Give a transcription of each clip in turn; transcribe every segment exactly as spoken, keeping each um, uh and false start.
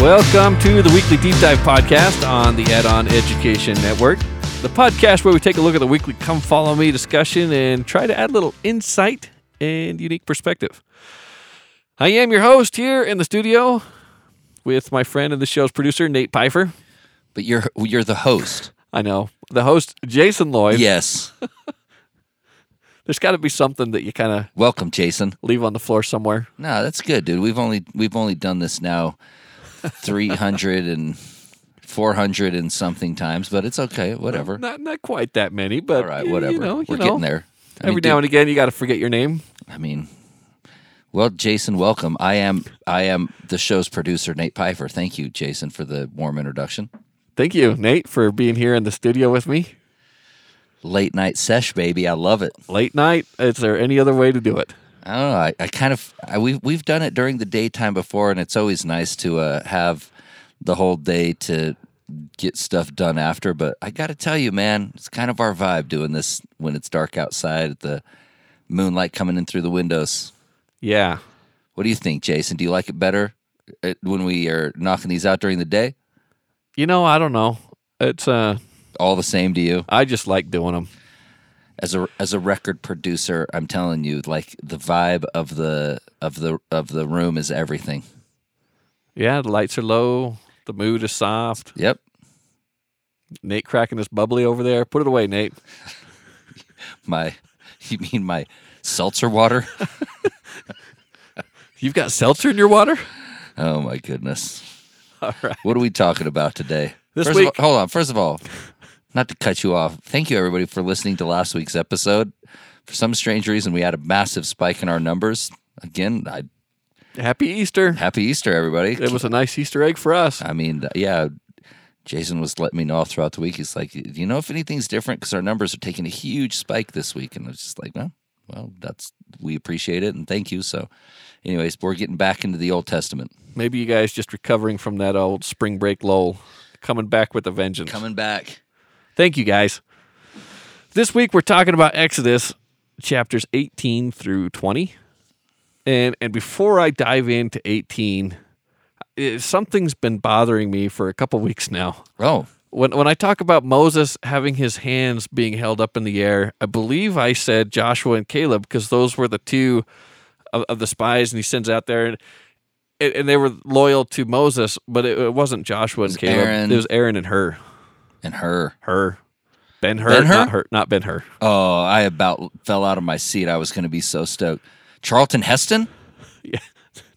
Welcome to the Weekly Deep Dive Podcast on the AddOn Education Network, the podcast where we take a look at the weekly Come Follow Me discussion and try to add a little insight and unique perspective. I am your host here in the studio with my friend and the show's producer, Nate Pfeiffer. But you're you're the host. I know. The host, Jason Lloyd. Yes. There's got to be something that you kind of... Welcome, Jason. ...leave on the floor somewhere. No, that's good, dude. We've only We've only done this now... three hundred and four hundred and something times, but it's okay, whatever. Well, not not quite that many, but all right, whatever. You know, you We're know. getting there. I Every mean, now do, and again, you got to forget your name. I mean, well, Jason, welcome. I am I am the show's producer, Nate Pfeiffer. Thank you, Jason, for the warm introduction. Thank you, Nate, for being here in the studio with me. Late night sesh, baby. I love it. Late night. Is there any other way to do it? I don't know. I, I kind of I, we've we've done it during the daytime before, and it's always nice to uh, have the whole day to get stuff done after. But I got to tell you, man, it's kind of our vibe doing this when it's dark outside, the moonlight coming in through the windows. Yeah. What do you think, Jason? Do you like it better when we are knocking these out during the day? You know, I don't know. It's uh, all the same to you. I just like doing them. As a as a record producer, I'm telling you, like the vibe of the of the of the room is everything. Yeah, the lights are low, the mood is soft. Yep. Nate cracking his bubbly over there. Put it away, Nate. my, you mean my seltzer water? You've got seltzer in your water? Oh my goodness! All right. What are we talking about today? This first week. All, hold on. First of all. Not to cut you off, thank you, everybody, for listening to last week's episode. For some strange reason, we had a massive spike in our numbers. Again, I Happy Easter. Happy Easter, everybody. It was a nice Easter egg for us. I mean, yeah, Jason was letting me know all throughout the week. He's like, do you know if anything's different? Because our numbers are taking a huge spike this week. And I was just like, no, well, that's we appreciate it, and thank you. So anyways, we're getting back into the Old Testament. Maybe you guys just recovering from that old spring break lull, coming back with a vengeance. Coming back. Thank you, guys. This week, we're talking about Exodus, chapters eighteen through twenty. And and before I dive into eighteen, it, something's been bothering me for a couple weeks now. Oh. When, when I talk about Moses having his hands being held up in the air, I believe I said Joshua and Caleb, because those were the two of, of the spies, and he sends out there, and, and they were loyal to Moses, but it, it wasn't Joshua and it was Caleb. Aaron. It was Aaron and Hur. And Hur. Hur. Ben-Hur. Ben-Hur? Not Hur. Not Ben-Hur. Oh, I about fell out of my seat. I was going to be so stoked. Charlton Heston? Yeah,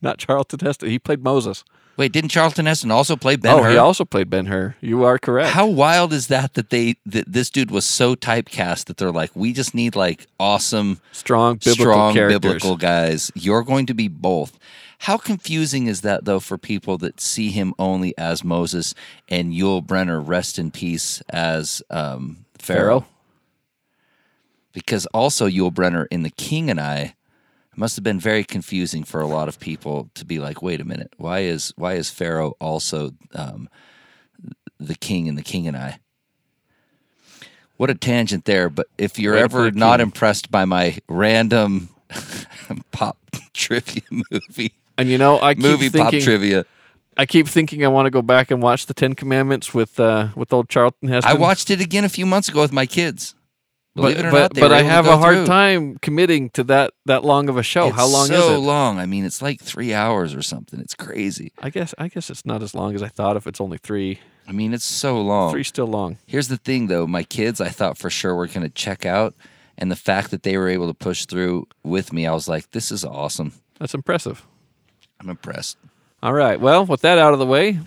not Charlton Heston. He played Moses. Wait, didn't Charlton Heston also play Ben-Hur? Oh, he also played Ben-Hur. You are correct. How wild is that that they that this dude was so typecast that they're like, we just need like awesome, strong, biblical, strong biblical guys. You're going to be both. How confusing is that, though, for people that see him only as Moses and Yul Brynner, rest in peace, as um, Pharaoh? Pharaoh? Because also Yul Brynner in The King and I must have been very confusing for a lot of people to be like, wait a minute, why is why is Pharaoh also um, the king in The King and I? What a tangent there, but if you're Red ever not king. impressed by my random pop trivia movie... And you know, I keep movie thinking, pop trivia. I keep thinking I want to go back and watch The Ten Commandments with uh, with old Charlton Heston. I watched it again a few months ago with my kids. Believe but, it or but, not, they but were I able have to go a hard through. time committing to that that long of a show. It's How long so is it? So long. I mean, it's like three hours or something. It's crazy. I guess I guess it's not as long as I thought. If it's only three, I mean, it's so long. Three's still long. Here's the thing, though. My kids, I thought for sure were going to check out, and the fact that they were able to push through with me, I was like, this is awesome. That's impressive. I'm impressed. All right. Well, with that out of the way,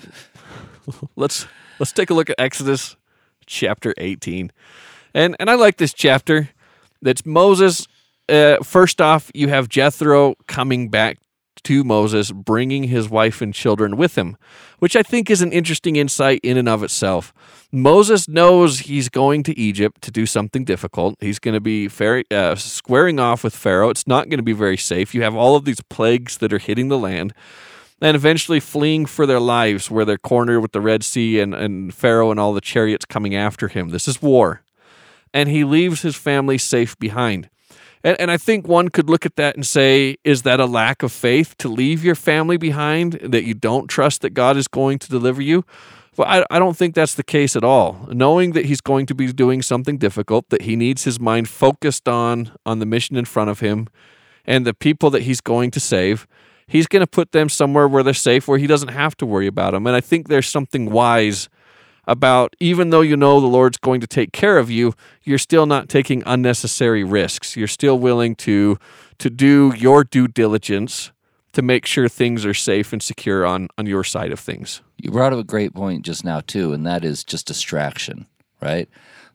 let's let's take a look at Exodus chapter eighteen, and and I like this chapter. That's Moses. Uh, first off, you have Jethro coming back to Moses, bringing his wife and children with him, which I think is an interesting insight in and of itself. Moses knows he's going to Egypt to do something difficult. He's going to be very, uh, squaring off with Pharaoh. It's not going to be very safe. You have all of these plagues that are hitting the land. and eventually fleeing for their lives where they're cornered with the Red Sea and, and Pharaoh and all the chariots coming after him. This is war. And he leaves his family safe behind. And, and I think one could look at that and say, is that a lack of faith to leave your family behind, that you don't trust that God is going to deliver you? But I, I don't think that's the case at all. Knowing that he's going to be doing something difficult, that he needs his mind focused on, on the mission in front of him and the people that he's going to save, he's going to put them somewhere where they're safe, where he doesn't have to worry about them. And I think there's something wise about, even though you know the Lord's going to take care of you, you're still not taking unnecessary risks. You're still willing to, to do your due diligence to make sure things are safe and secure on, on your side of things. You brought up a great point just now, too, and that is just distraction, right?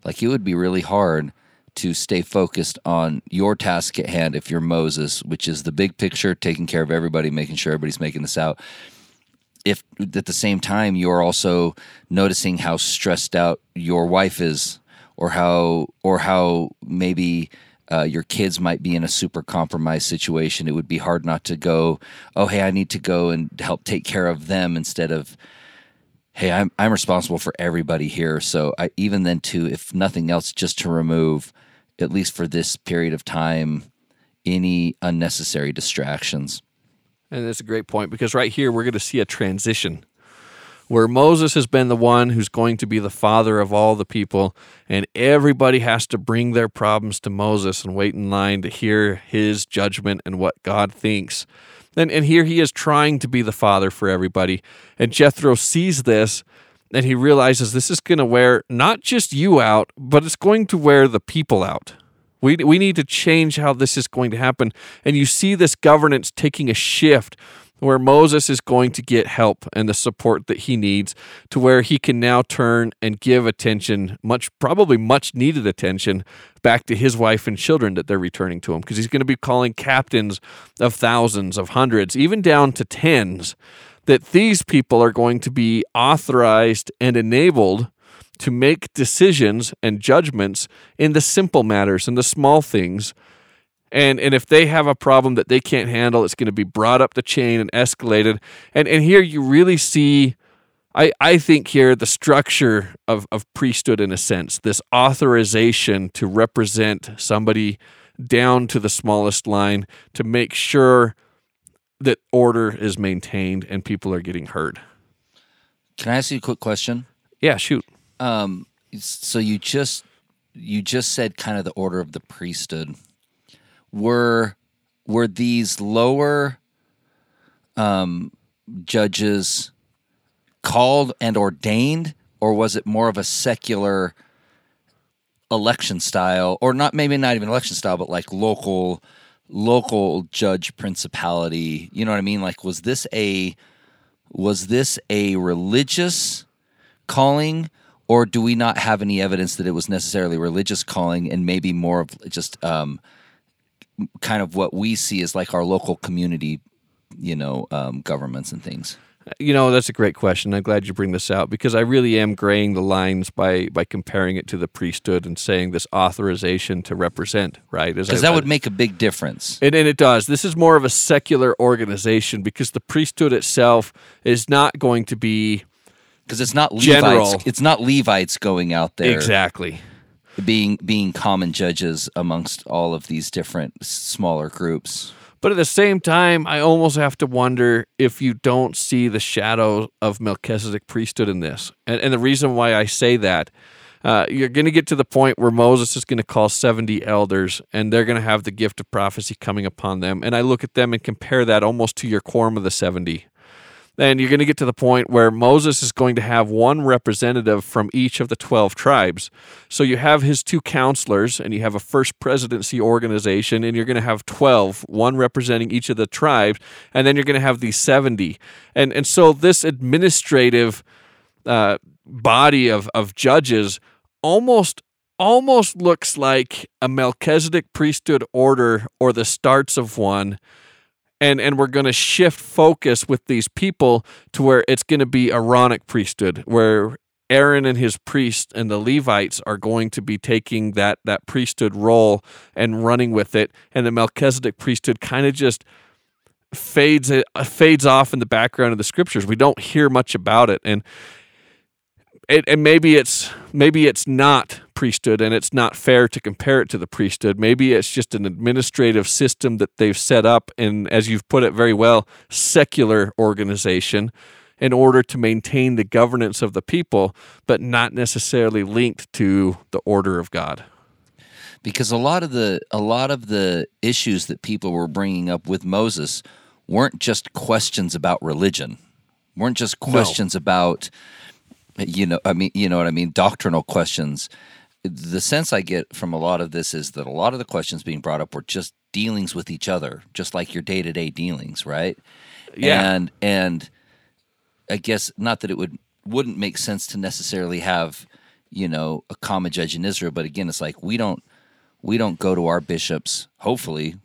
Like, it would be really hard to stay focused on your task at hand if you're Moses, which is the big picture, taking care of everybody, making sure everybody's making this out. If at the same time you're also noticing how stressed out your wife is, or how, or how maybe... Uh, your kids might be in a super compromised situation. It would be hard not to go, oh, hey, I need to go and help take care of them, instead of, hey, I'm I'm responsible for everybody here. So I, even then, to, if nothing else, just to remove, at least for this period of time, any unnecessary distractions. And that's a great point, because right here we're going to see a transition where Moses has been the one who's going to be the father of all the people, and everybody has to bring their problems to Moses and wait in line to hear his judgment and what God thinks. And, and here he is trying to be the father for everybody, and Jethro sees this, and he realizes this is going to wear not just you out, but it's going to wear the people out. We we need to change how this is going to happen, and you see this governance taking a shift where Moses is going to get help and the support that he needs, to where he can now turn and give attention, much probably much needed attention, back to his wife and children that they're returning to him, because he's going to be calling captains of thousands, of hundreds, even down to tens, that these people are going to be authorized and enabled to make decisions and judgments in the simple matters and the small things. And and if they have a problem that they can't handle, it's going to be brought up the chain and escalated. And and here you really see, I, I think here, the structure of, of priesthood in a sense, this authorization to represent somebody down to the smallest line to make sure that order is maintained and people are getting heard. Can I ask you a quick question? Yeah, shoot. Um, so you just you just said kind of the order of the priesthood. Were were these lower um, judges called and ordained, or was it more of a secular election style, or not? Maybe not even election style, but like local local judge principality. You know what I mean? Like, was this a was this a religious calling? Or do we not have any evidence that it was necessarily religious calling, and maybe more of just um, kind of what we see as like our local community, you know, um, governments and things? You know, that's a great question. I'm glad you bring this out, because I really am graying the lines by by comparing it to the priesthood and saying this authorization to represent, right? Because that would make a big difference. And, and it does. This is more of a secular organization, because the priesthood itself is not going to be... Because it's not Levites, it's not Levites going out there. Exactly. Being being common judges amongst all of these different smaller groups. But at the same time, I almost have to wonder if you don't see the shadow of Melchizedek priesthood in this. And, and the reason why I say that, uh, you're going to get to the point where Moses is going to call seventy elders, and they're going to have the gift of prophecy coming upon them. And I look at them and compare that almost to your quorum of the seventy. And you're going to get to the point where Moses is going to have one representative from each of the twelve tribes. So you have his two counselors, and you have a first presidency organization, and you're going to have twelve, one representing each of the tribes, and then you're going to have these seventy. And and so this administrative uh, body of, of judges almost almost looks like a Melchizedek priesthood order, or the starts of one. And and we're going to shift focus with these people to where it's going to be Aaronic priesthood, where Aaron and his priests and the Levites are going to be taking that that priesthood role and running with it, and the Melchizedek priesthood kind of just fades fades off in the background of the scriptures. We don't hear much about it, and it, and maybe it's maybe it's not priesthood, and it's not fair to compare it to the priesthood. Maybe it's just an administrative system that they've set up, and as you've put it very well, secular organization, in order to maintain the governance of the people, but not necessarily linked to the order of God. Because a lot of the a lot of the issues that people were bringing up with Moses weren't just questions about religion, weren't just questions no. about, you know, I mean, you know what I mean, doctrinal questions. The sense I get from a lot of this is that a lot of the questions being brought up were just dealings with each other, just like your day-to-day dealings, right? Yeah. And and I guess not that it would wouldn't make sense to necessarily have, you know, a common judge in Israel, but again, it's like we don't. We don't go to our bishops, hopefully,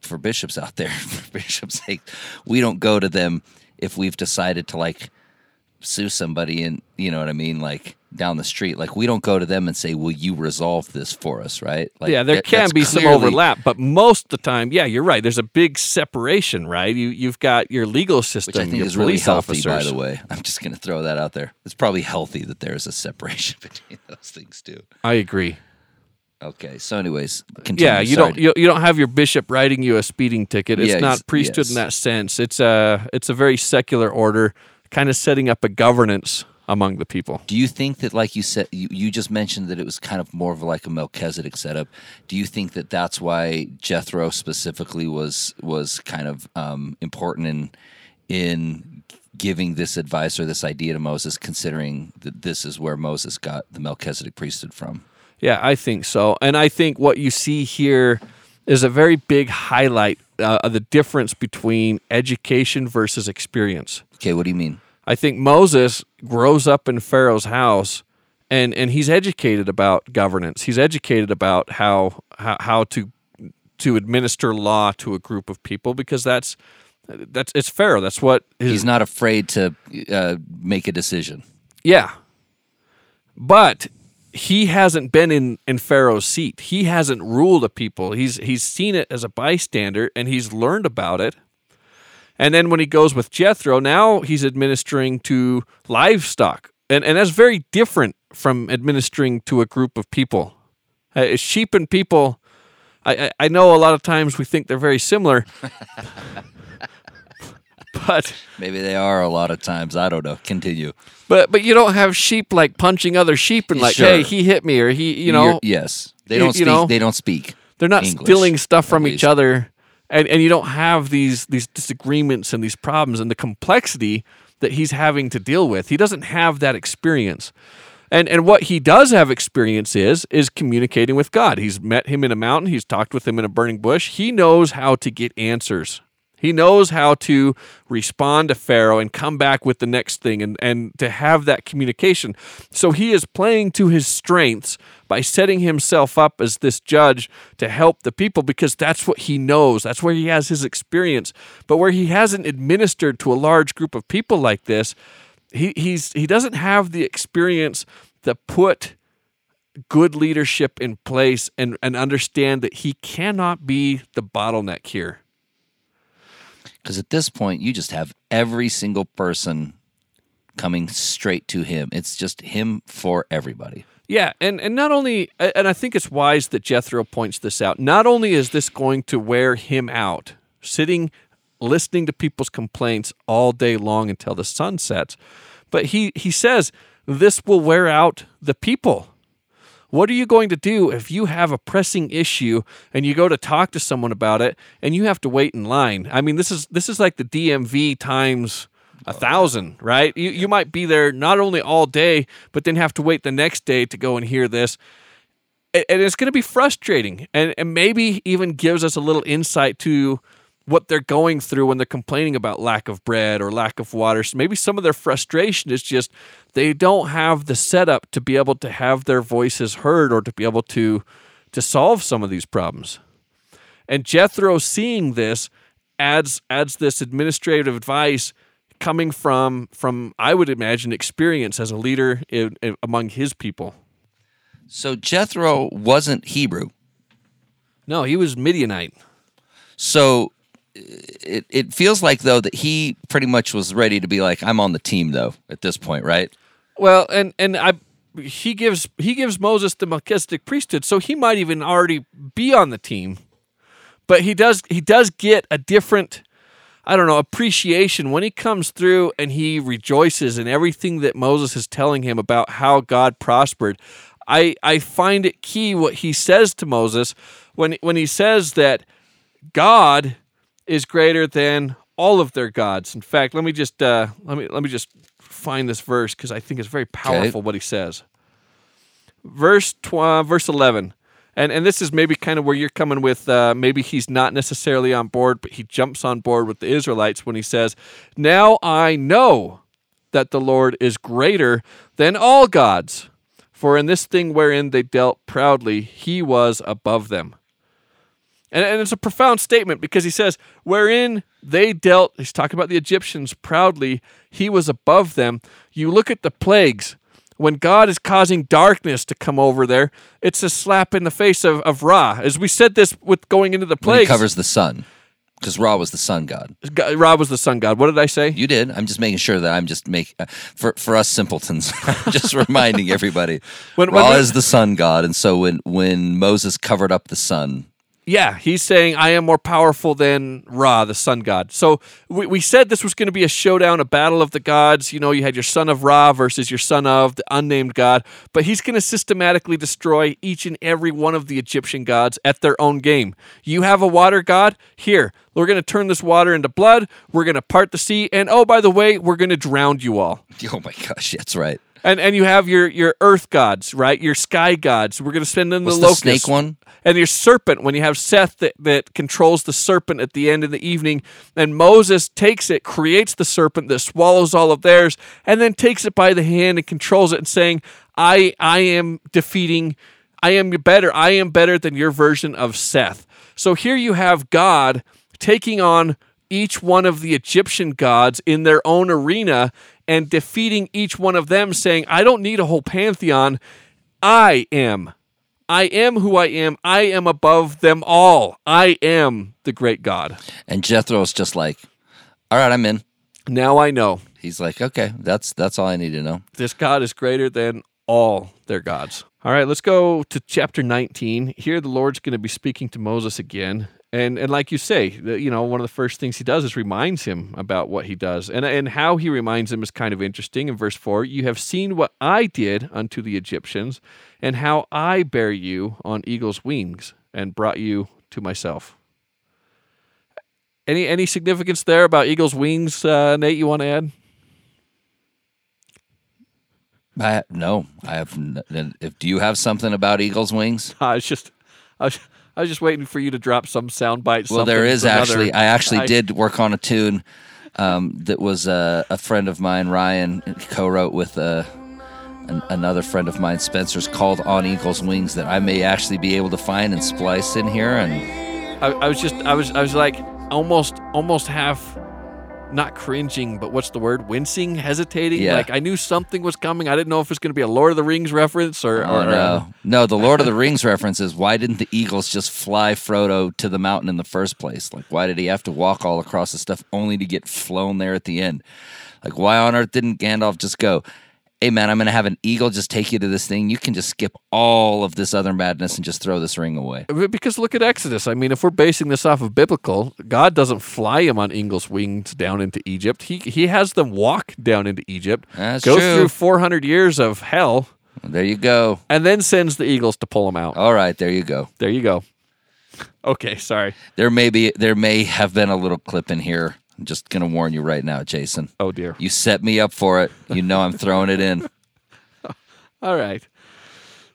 for bishops out there, for bishops' sake, we don't go to them if we've decided to, like, sue somebody and, you know what I mean, like, down the street. Like, we don't go to them and say, will you resolve this for us, right? Like, yeah, there that, can be clearly... some overlap, but most of the time, yeah, you're right. There's a big separation, right? You, you've got your legal system, which I think is really healthy, officers. By the way. I'm just going to throw that out there. It's probably healthy that there is a separation between those things, too. I agree. Okay, so anyways, continue. Yeah, you Sorry. don't you, you don't have your bishop writing you a speeding ticket. It's yeah, not priesthood yes. in that sense. It's a it's a very secular order, kind of setting up a governance among the people. Do you think that, like you said, you, you just mentioned that it was kind of more of like a Melchizedek setup. Do you think that that's why Jethro specifically was was kind of um, important in in giving this advice or this idea to Moses, considering that this is where Moses got the Melchizedek priesthood from? Yeah, I think so. And I think what you see here is a very big highlight uh, of the difference between education versus experience. Okay, what do you mean? I think Moses grows up in Pharaoh's house, and, and he's educated about governance. He's educated about how, how how to to administer law to a group of people, because that's that's it's Pharaoh. That's what his, he's not afraid to uh, make a decision. Yeah, but he hasn't been in, in Pharaoh's seat. He hasn't ruled a people. He's he's seen it as a bystander, and he's learned about it. And then when he goes with Jethro, now he's administering to livestock. And and that's very different from administering to a group of people. Uh, sheep and people, I, I, I know a lot of times we think they're very similar. But maybe they are a lot of times. I don't know. Continue. But but you don't have sheep like punching other sheep and like, sure. hey, he hit me, or he, you know. You're, yes, they don't. You, speak, you know, they don't speak. They're not English, stealing stuff from each other, and and you don't have these these disagreements and these problems and the complexity that he's having to deal with. He doesn't have that experience, and and what he does have experience is is communicating with God. He's met him in a mountain. He's talked with him in a burning bush. He knows how to get answers. He knows how to respond to Pharaoh and come back with the next thing, and, and to have that communication. So he is playing to his strengths by setting himself up as this judge to help the people, because that's what he knows. That's where he has his experience. But where he hasn't administered to a large group of people like this, he he's he doesn't have the experience to put good leadership in place and, and understand that he cannot be the bottleneck here. Because at this point, you just have every single person coming straight to him. It's just him for everybody. Yeah, and, and not only, and I think it's wise that Jethro points this out, not only is this going to wear him out, sitting, listening to people's complaints all day long until the sun sets, but he, he says this will wear out the people. What are you going to do if you have a pressing issue and you go to talk to someone about it and you have to wait in line? I mean, this is this is like the D M V times a thousand, right? You you might be there not only all day, but then have to wait the next day to go and hear this. And it's going to be frustrating, and, and maybe even gives us a little insight to what they're going through when they're complaining about lack of bread or lack of water. So maybe some of their frustration is just they don't have the setup to be able to have their voices heard or to be able to, to solve some of these problems. And Jethro, seeing this, adds adds this administrative advice coming from, from I would imagine, experience as a leader in, in, among his people. So Jethro wasn't Hebrew. No, he was Midianite. So... it, it feels like, though, that he pretty much was ready to be like, I'm on the team, though, at this point, right? Well, and and I he gives he gives Moses the Melchizedek priesthood, so he might even already be on the team. But he does he does get a different, I don't know, appreciation when he comes through and he rejoices in everything that Moses is telling him about how God prospered. I, I find it key what he says to Moses when when he says that God is greater than all of their gods. In fact, let me just uh, let me let me just find this verse because I think it's very powerful okay. what he says. Verse tw- verse eleven. And and this is maybe kind of where you're coming with, uh, maybe he's not necessarily on board, but he jumps on board with the Israelites when he says, "Now I know that the Lord is greater than all gods, for in this thing wherein they dealt proudly, he was above them." And, and it's a profound statement because he says, wherein they dealt, he's talking about the Egyptians, proudly, he was above them. You look at the plagues. When God is causing darkness to come over there, it's a slap in the face of, of Ra. As we said this with going into the plagues. When he covers the sun, because Ra was the sun god. God. Ra was the sun god. What did I say? You did. I'm just making sure that I'm just making, uh, for, for us simpletons, just reminding everybody, when, Ra when, is the sun god, and so when, when Moses covered up the sun. Yeah, he's saying, I am more powerful than Ra, the sun god. So we, we said this was going to be a showdown, a battle of the gods. You know, you had your son of Ra versus your son of the unnamed god. But he's going to systematically destroy each and every one of the Egyptian gods at their own game. You have a water god? Here, we're going to turn this water into blood. We're going to part the sea. And oh, by the way, we're going to drown you all. Oh my gosh, that's right. And and you have your, your earth gods, right? Your sky gods. We're going to send in the What's locusts. The snake one? And your serpent, when you have Seth that, that controls the serpent at the end of the evening. And Moses takes it, creates the serpent that swallows all of theirs, and then takes it by the hand and controls it and saying, I I am defeating, I am better, I am better than your version of Seth. So here you have God taking on each one of the Egyptian gods in their own arena and defeating each one of them, saying, I don't need a whole pantheon. I am. I am who I am. I am above them all. I am the great God. And Jethro's just like, all right, I'm in. Now I know. He's like, okay, that's that's all I need to know. This God is greater than all their gods. All right, let's go to chapter nineteen. Here the Lord's going to be speaking to Moses again. And and like you say, you know, one of the first things he does is reminds him about what he does. And and how he reminds him is kind of interesting. In verse four, you have seen what I did unto the Egyptians and how I bare you on eagle's wings and brought you to myself. Any any significance there about eagle's wings, uh, Nate, you want to add? I, no. I have. If, do you have something about eagle's wings? I was just... I was, I was just waiting for you to drop some soundbite. Well, there is actually. I actually I, did work on a tune um, that was uh, a friend of mine, Ryan, co-wrote with uh, an, another friend of mine, Spencer's, called "On Eagle's Wings," that I may actually be able to find and splice in here. And I, I was just, I was, I was like almost, almost half, not cringing, but what's the word? Wincing, hesitating. Yeah. Like I knew something was coming. I didn't know if it was going to be a Lord of the Rings reference or, or oh, no, uh, no. The Lord of the Rings reference is, why didn't the eagles just fly Frodo to the mountain in the first place? Like, why did he have to walk all across the stuff only to get flown there at the end? Like, why on earth didn't Gandalf just go, hey man, I'm going to have an eagle just take you to this thing. You can just skip all of this other madness and just throw this ring away. Because look at Exodus. I mean, if we're basing this off of biblical, God doesn't fly him on eagle's wings down into Egypt. He he has them walk down into Egypt, That's goes true. through four hundred years of hell. There you go. And then sends the eagles to pull him out. All right, there you go. There you go. Okay, sorry. There may be, there may have been a little clip in here. I'm just going to warn you right now, Jason. Oh, dear. You set me up for it. You know I'm throwing it in. All right.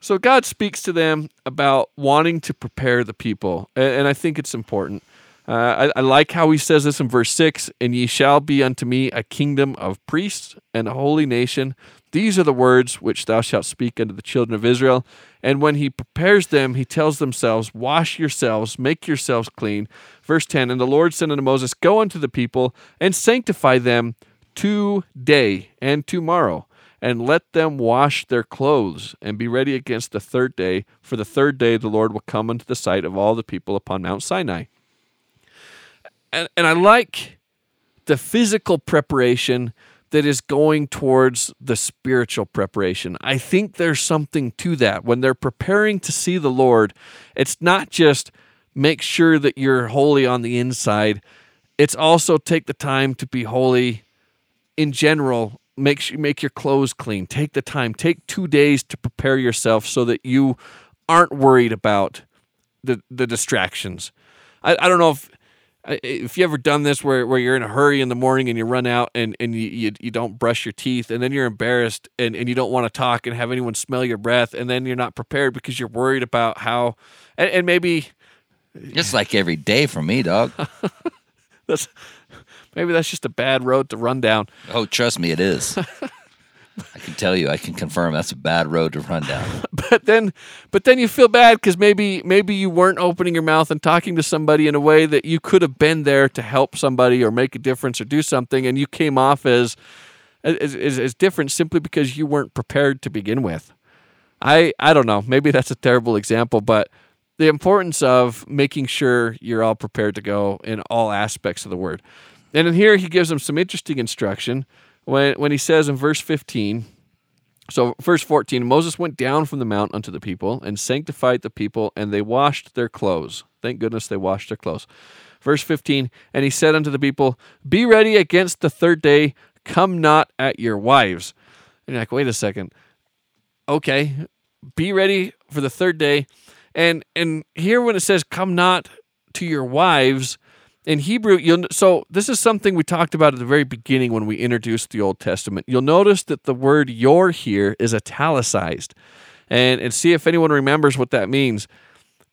So God speaks to them about wanting to prepare the people, and I think it's important. Uh, I, I like how he says this in verse six, and ye shall be unto me a kingdom of priests and a holy nation. These are the words which thou shalt speak unto the children of Israel. And when he prepares them, he tells themselves, wash yourselves, make yourselves clean. Verse ten, and the Lord said unto Moses, go unto the people and sanctify them today and tomorrow, and let them wash their clothes and be ready against the third day. For the third day the Lord will come unto the sight of all the people upon Mount Sinai. and, and I like the physical preparation that is going towards the spiritual preparation. I think there's something to that. When they're preparing to see the Lord, it's not just make sure that you're holy on the inside. It's also take the time to be holy in general. Make sure you make your clothes clean. Take the time. Take two days to prepare yourself so that you aren't worried about the, the distractions. I, I don't know if if you ever done this where, where you're in a hurry in the morning and you run out and, and you, you you don't brush your teeth and then you're embarrassed and, and you don't want to talk and have anyone smell your breath and then you're not prepared because you're worried about how and, and maybe just like every day for me, dog. That's maybe that's just a bad road to run down. Oh, trust me, it is. I can tell you, I can confirm that's a bad road to run down. But then but then you feel bad because maybe maybe you weren't opening your mouth and talking to somebody in a way that you could have been there to help somebody or make a difference or do something, and you came off as as, as, as different simply because you weren't prepared to begin with. I, I don't know. Maybe that's a terrible example, but the importance of making sure you're all prepared to go in all aspects of the Word. And in here, he gives them some interesting instruction when when he says in verse fifteen, so verse fourteen, Moses went down from the mount unto the people and sanctified the people, and they washed their clothes. Thank goodness they washed their clothes. Verse fifteen, and he said unto the people, be ready against the third day, come not at your wives. And you're like, wait a second. Okay, be ready for the third day. And and here when it says, come not to your wives, in Hebrew, you'll, so this is something we talked about at the very beginning when we introduced the Old Testament. You'll notice that the word your here is italicized. And, and see if anyone remembers what that means.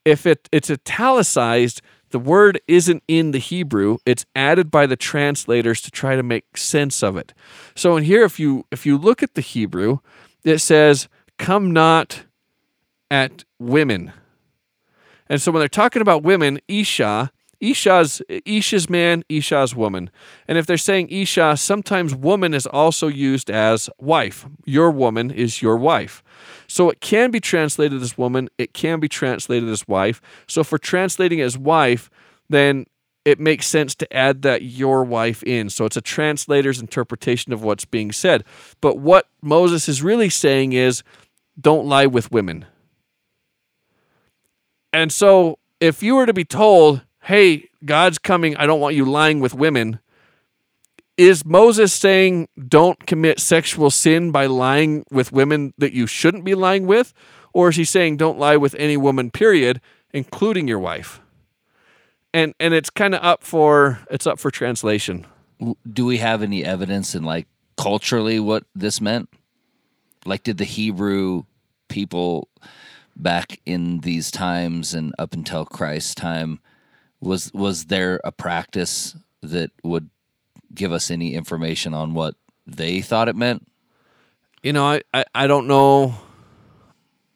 If it, it's italicized, the word isn't in the Hebrew. It's added by the translators to try to make sense of it. So in here, if you if you look at the Hebrew, it says, come not at women. And so when they're talking about women, Isha, Isha's Isha's man, Isha's woman. And if they're saying Isha, sometimes woman is also used as wife. Your woman is your wife. So it can be translated as woman. It can be translated as wife. So if we're translating as wife, then it makes sense to add that your wife in. So it's a translator's interpretation of what's being said. But what Moses is really saying is, don't lie with women. And so if you were to be told, hey, God's coming, I don't want you lying with women, is Moses saying don't commit sexual sin by lying with women that you shouldn't be lying with? Or is he saying don't lie with any woman, period, including your wife? And and it's kind of up for it's up for translation. Do we have any evidence in like culturally what this meant? Like did the Hebrew people back in these times and up until Christ's time, Was was there a practice that would give us any information on what they thought it meant? You know, I, I, I don't know.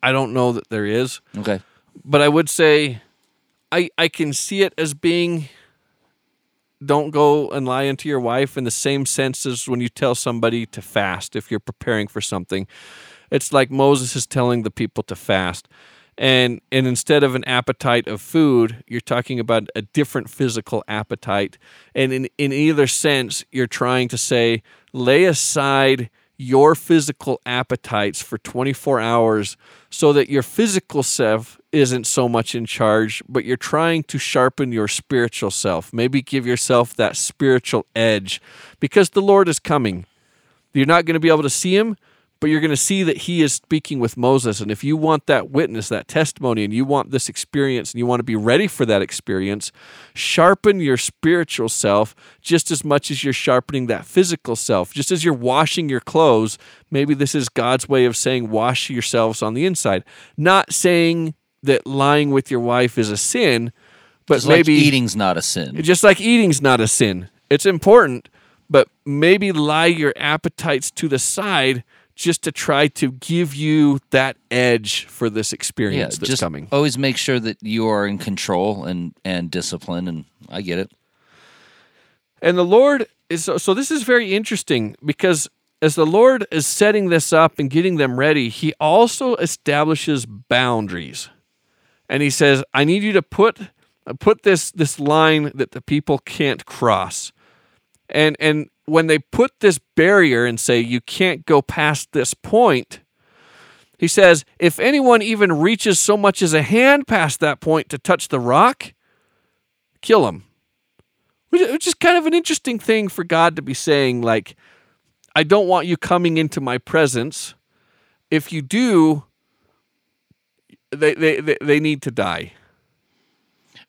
I don't know that there is. Okay. But I would say I I can see it as being don't go and lie unto your wife in the same sense as when you tell somebody to fast if you're preparing for something. It's like Moses is telling the people to fast. And and instead of an appetite of food, you're talking about a different physical appetite. And in, in either sense, you're trying to say, lay aside your physical appetites for twenty-four hours so that your physical self isn't so much in charge, but you're trying to sharpen your spiritual self. Maybe give yourself that spiritual edge because the Lord is coming. You're not going to be able to see him, but you're going to see that he is speaking with Moses. And if you want that witness, that testimony, and you want this experience, and you want to be ready for that experience, sharpen your spiritual self just as much as you're sharpening that physical self. Just as you're washing your clothes, maybe this is God's way of saying wash yourselves on the inside. Not saying that lying with your wife is a sin, but just maybe... Like eating's not a sin. Just like eating's not a sin. It's important, but maybe lie your appetites to the side just to try to give you that edge for this experience yeah, that's just coming. Always make sure that you are in control and, and discipline, and I get it. And the Lord is, so, so this is very interesting because as the Lord is setting this up and getting them ready, he also establishes boundaries. And he says, I need you to put put this this line that the people can't cross. And and when they put this barrier and say, you can't go past this point, he says, if anyone even reaches so much as a hand past that point to touch the rock, kill him. Which is kind of an interesting thing for God to be saying, like, I don't want you coming into my presence. If you do, they they they need to die.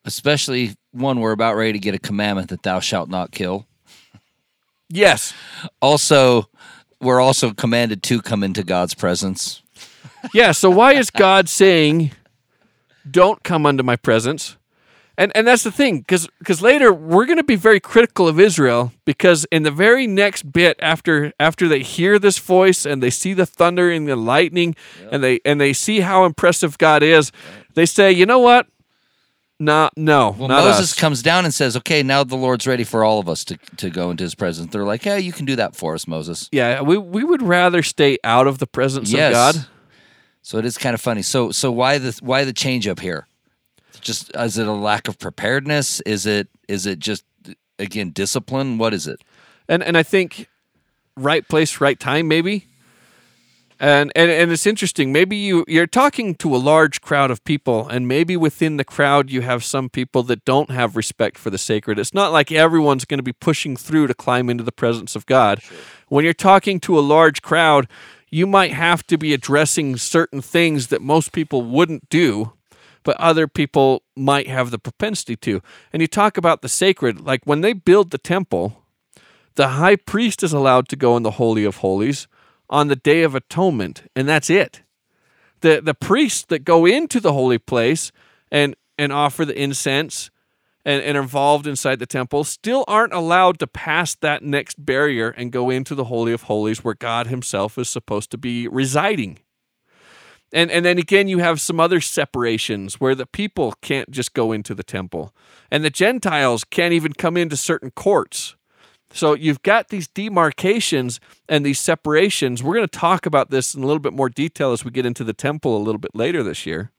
Especially one we're about ready to get a commandment that thou shalt not kill. Yes. Also, we're also commanded to come into God's presence. Yeah, so why is God saying, don't come unto my presence? And and that's the thing, because because later we're going to be very critical of Israel, because in the very next bit after after they hear this voice and they see the thunder and the lightning, yep. and they and they see how impressive God is, right. They say, you know what? Nah, no, well, not Moses us. Comes down and says, okay, now the Lord's ready for all of us to, to go into his presence. They're like, hey, you can do that for us, Moses. Yeah, we, we would rather stay out of the presence yes. of God. So it is kind of funny. So so why the why the change up here? Just is it a lack of preparedness? Is it is it just again discipline? What is it? And and I think right place, right time, maybe. And and, and it's interesting. Maybe you you're talking to a large crowd of people, and maybe within the crowd you have some people that don't have respect for the sacred. It's not like everyone's going to be pushing through to climb into the presence of God. Sure. When you're talking to a large crowd, you might have to be addressing certain things that most people wouldn't do, but other people might have the propensity to. And you talk about the sacred, like when they build the temple, the high priest is allowed to go in the Holy of Holies on the Day of Atonement, and that's it. The the priests that go into the holy place and, and offer the incense and, and are involved inside the temple still aren't allowed to pass that next barrier and go into the Holy of Holies where God himself is supposed to be residing. And and then again, you have some other separations where the people can't just go into the temple, and the Gentiles can't even come into certain courts. So you've got these demarcations and these separations. We're going to talk about this in a little bit more detail as we get into the temple a little bit later this year.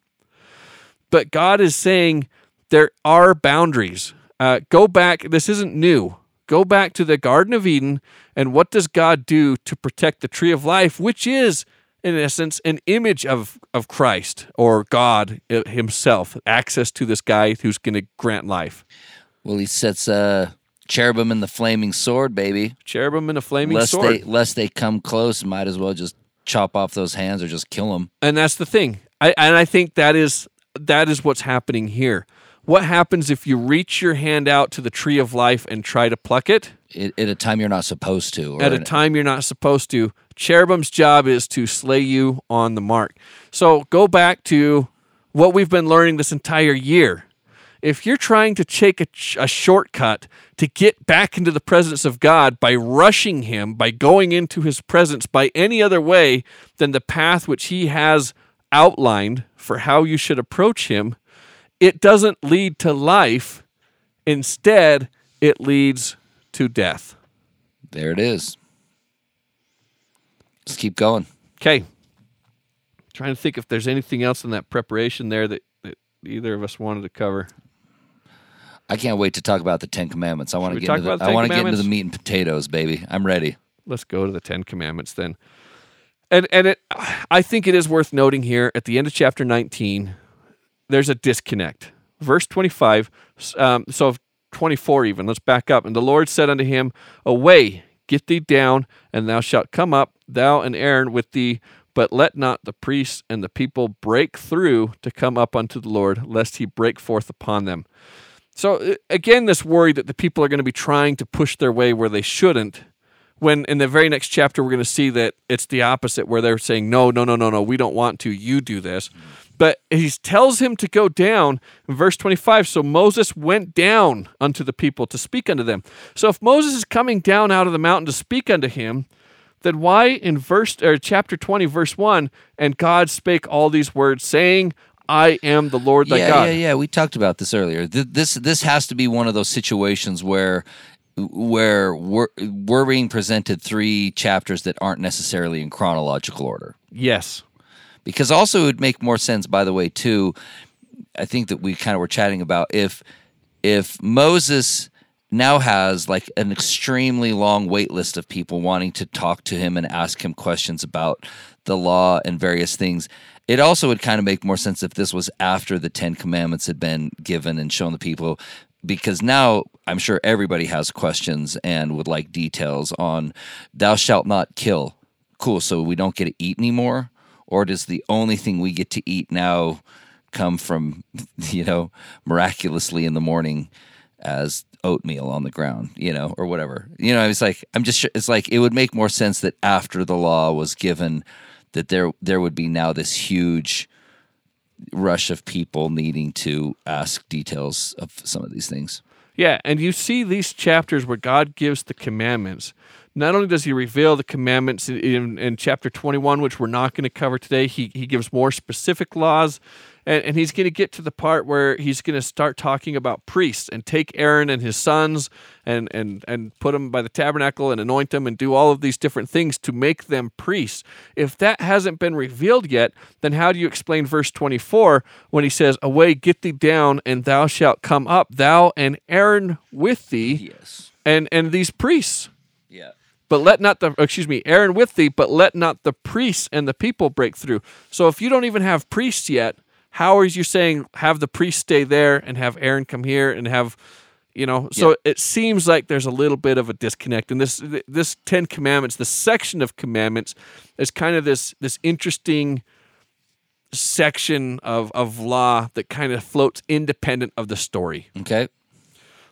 But God is saying there are boundaries. Uh, go back. This isn't new. Go back to the Garden of Eden, and what does God do to protect the tree of life, which is... in essence, an image of, of Christ or God himself, access to this guy who's going to grant life. Well, he sets uh, cherubim and the flaming sword, baby. Cherubim and the flaming lest sword. They, lest they come close, might as well just chop off those hands or just kill them. And that's the thing. I, and I think that is that is what's happening here. What happens if you reach your hand out to the tree of life and try to pluck it? At, at a time you're not supposed to. Or at a time you're not supposed to. Cherubim's job is to slay you on the mark. So go back to what we've been learning this entire year. If you're trying to take a, a shortcut to get back into the presence of God by rushing him, by going into his presence by any other way than the path which he has outlined for how you should approach him, it doesn't lead to life. Instead, it leads to death. There it is. Let's keep going. Okay. Trying to think if there's anything else in that preparation there that, that either of us wanted to cover. I can't wait to talk about the Ten Commandments. I want to get into the, the I want to get into the meat and potatoes, baby. I'm ready. Let's go to the Ten Commandments then. And and it, I think it is worth noting here at the end of chapter nineteen. There's a disconnect. Verse twenty-five, um, so twenty-four even, let's back up. And the Lord said unto him, away, get thee down, and thou shalt come up, thou and Aaron with thee, but let not the priests and the people break through to come up unto the Lord, lest he break forth upon them. So again, this worry that the people are going to be trying to push their way where they shouldn't, when in the very next chapter we're going to see that it's the opposite, where they're saying, no, no, no, no, no, we don't want to, you do this. But he tells him to go down, in verse twenty-five, so Moses went down unto the people to speak unto them. So if Moses is coming down out of the mountain to speak unto him, then why in verse or chapter twenty, verse one, and God spake all these words, saying, I am the Lord thy yeah, God. Yeah, yeah, yeah, we talked about this earlier. This, this has to be one of those situations where... where we're, we're being presented three chapters that aren't necessarily in chronological order. Yes. Because also it would make more sense, by the way, too, I think that we kind of were chatting about, if if Moses now has like an extremely long wait list of people wanting to talk to him and ask him questions about the law and various things, it also would kind of make more sense if this was after the Ten Commandments had been given and shown the people, because now I'm sure everybody has questions and would like details on thou shalt not kill. Cool, so we don't get to eat anymore? Or does the only thing we get to eat now come from, you know, miraculously in the morning as oatmeal on the ground, you know, or whatever? You know, it's like, I'm just, it's like, it would make more sense that after the law was given, that there there would be now this huge rush of people needing to ask details of some of these things. Yeah, and you see these chapters where God gives the commandments. Not only does he reveal the commandments in, in, in chapter twenty-one, which we're not going to cover today, he, he gives more specific laws, and, and he's going to get to the part where he's going to start talking about priests and take Aaron and his sons and, and, and put them by the tabernacle and anoint them and do all of these different things to make them priests. If that hasn't been revealed yet, then how do you explain verse twenty-four when he says, "Away, get thee down, and thou shalt come up, thou and Aaron with thee," yes, and, and these priests? Yeah. But let not the, excuse me, Aaron with thee, but let not the priests and the people break through. So if you don't even have priests yet, how are you saying have the priests stay there and have Aaron come here and have, you know? So yeah. It seems like there's a little bit of a disconnect. And this this Ten Commandments, this section of commandments, is kind of this this interesting section of, of law that kind of floats independent of the story. Okay.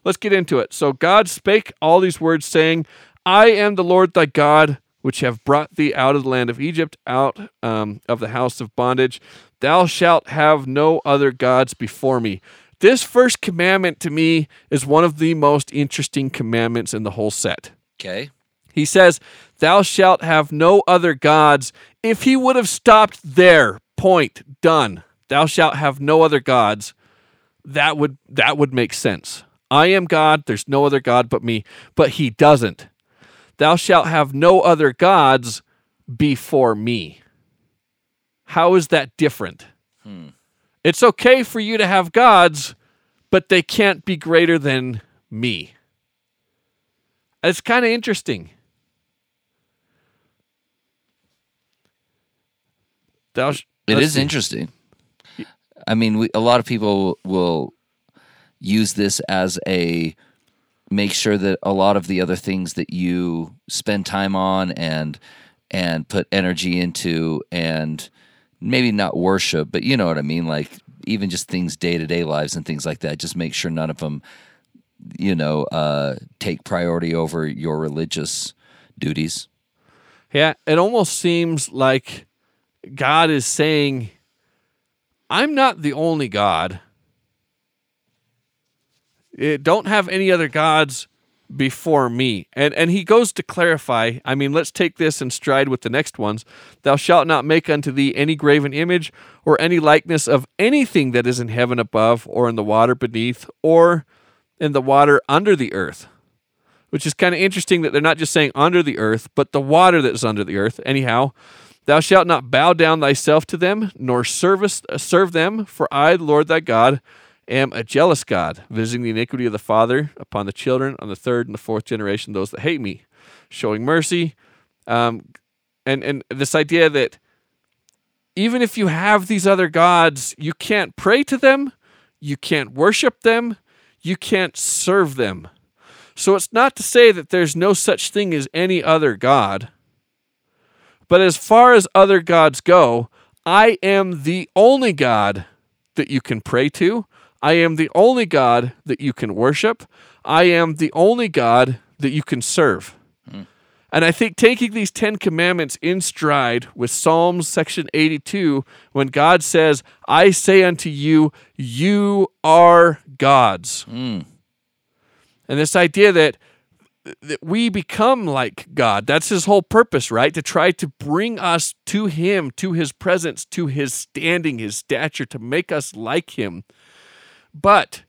Let's get into it. So God spake all these words, saying, "I am the Lord thy God, which have brought thee out of the land of Egypt, out um, of the house of bondage. Thou shalt have no other gods before me." This first commandment to me is one of the most interesting commandments in the whole set. Okay. He says, "Thou shalt have no other gods." If he would have stopped there, point, done, "Thou shalt have no other gods," that would that would make sense. I am God, there's no other God but me, but he doesn't. "Thou shalt have no other gods before me." How is that different? Hmm. It's okay for you to have gods, but they can't be greater than me. It's kind of interesting. Thou sh- it is see. interesting. I mean, we, a lot of people will use this as a make sure that a lot of the other things that you spend time on and and put energy into, and maybe not worship, but you know what I mean, like even just things day-to-day lives and things like that, just make sure none of them, you know, uh, take priority over your religious duties. Yeah, it almost seems like God is saying, I'm not the only God. It don't have any other gods before me. And and he goes to clarify, I mean, let's take this in stride with the next ones. "Thou shalt not make unto thee any graven image or any likeness of anything that is in heaven above or in the water beneath or in the water under the earth." Which is kind of interesting that they're not just saying under the earth, but the water that is under the earth. Anyhow, "Thou shalt not bow down thyself to them, nor service, uh, serve them, for I, the Lord thy God, am a jealous God, visiting the iniquity of the father upon the children, on the third and the fourth generation, those that hate me, showing mercy." Um, and, and this idea that even if you have these other gods, you can't pray to them, you can't worship them, you can't serve them. So it's not to say that there's no such thing as any other God, but as far as other gods go, I am the only God that you can pray to. I am the only God that you can worship. I am the only God that you can serve. Mm. And I think taking these Ten Commandments in stride with Psalms section eighty-two, when God says, "I say unto you, you are gods." Mm. And this idea that, that we become like God, that's his whole purpose, right? To try to bring us to him, to his presence, to his standing, his stature, to make us like him. But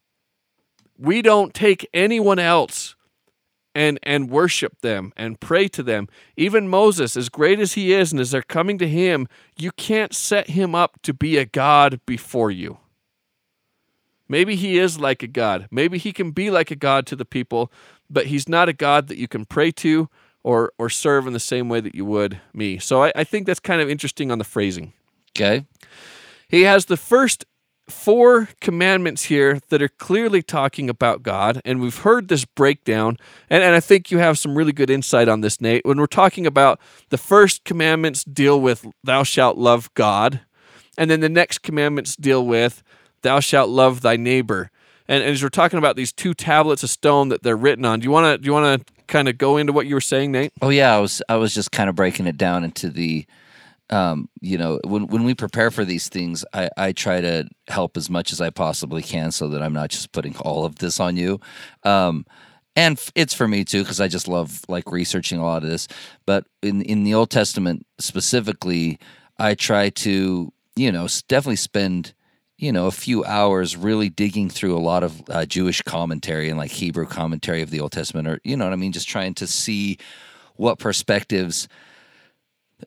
we don't take anyone else and and worship them and pray to them. Even Moses, as great as he is and as they're coming to him, you can't set him up to be a god before you. Maybe he is like a god. Maybe he can be like a god to the people, but he's not a god that you can pray to or or serve in the same way that you would me. So I, I think that's kind of interesting on the phrasing. Okay. He has the first four commandments here that are clearly talking about God, and we've heard this breakdown, and, and I think you have some really good insight on this, Nate. When we're talking about the first commandments deal with thou shalt love God, and then the next commandments deal with thou shalt love thy neighbor. And, and as we're talking about these two tablets of stone that they're written on, do you want to do you want to kind of go into what you were saying, Nate? Oh yeah, I was I was just kind of breaking it down into the, um, you know, when when we prepare for these things, I, I try to help as much as I possibly can so that I'm not just putting all of this on you, um, and f- it's for me too because I just love like researching a lot of this. But in in the Old Testament specifically, I try to you know definitely spend. you know, a few hours really digging through a lot of uh, Jewish commentary and like Hebrew commentary of the Old Testament, or, you know what I mean? Just trying to see what perspectives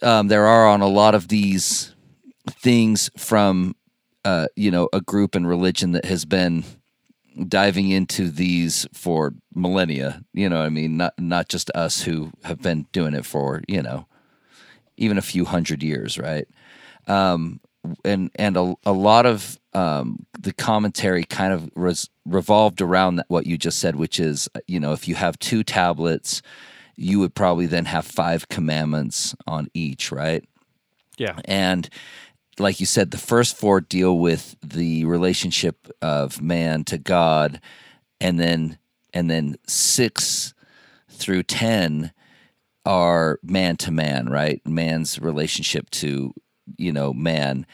um, there are on a lot of these things from, uh, you know, a group and religion that has been diving into these for millennia, you know what I mean? Not, not just us who have been doing it for, you know, even a few hundred years. Right. Um, And and a, a lot of um, the commentary kind of res, revolved around that, what you just said, which is, you know, if you have two tablets, you would probably then have five commandments on each, right? Yeah. And like you said, the first four deal with the relationship of man to God, and then and then six through ten are man to man, right? Man's relationship to you know, man,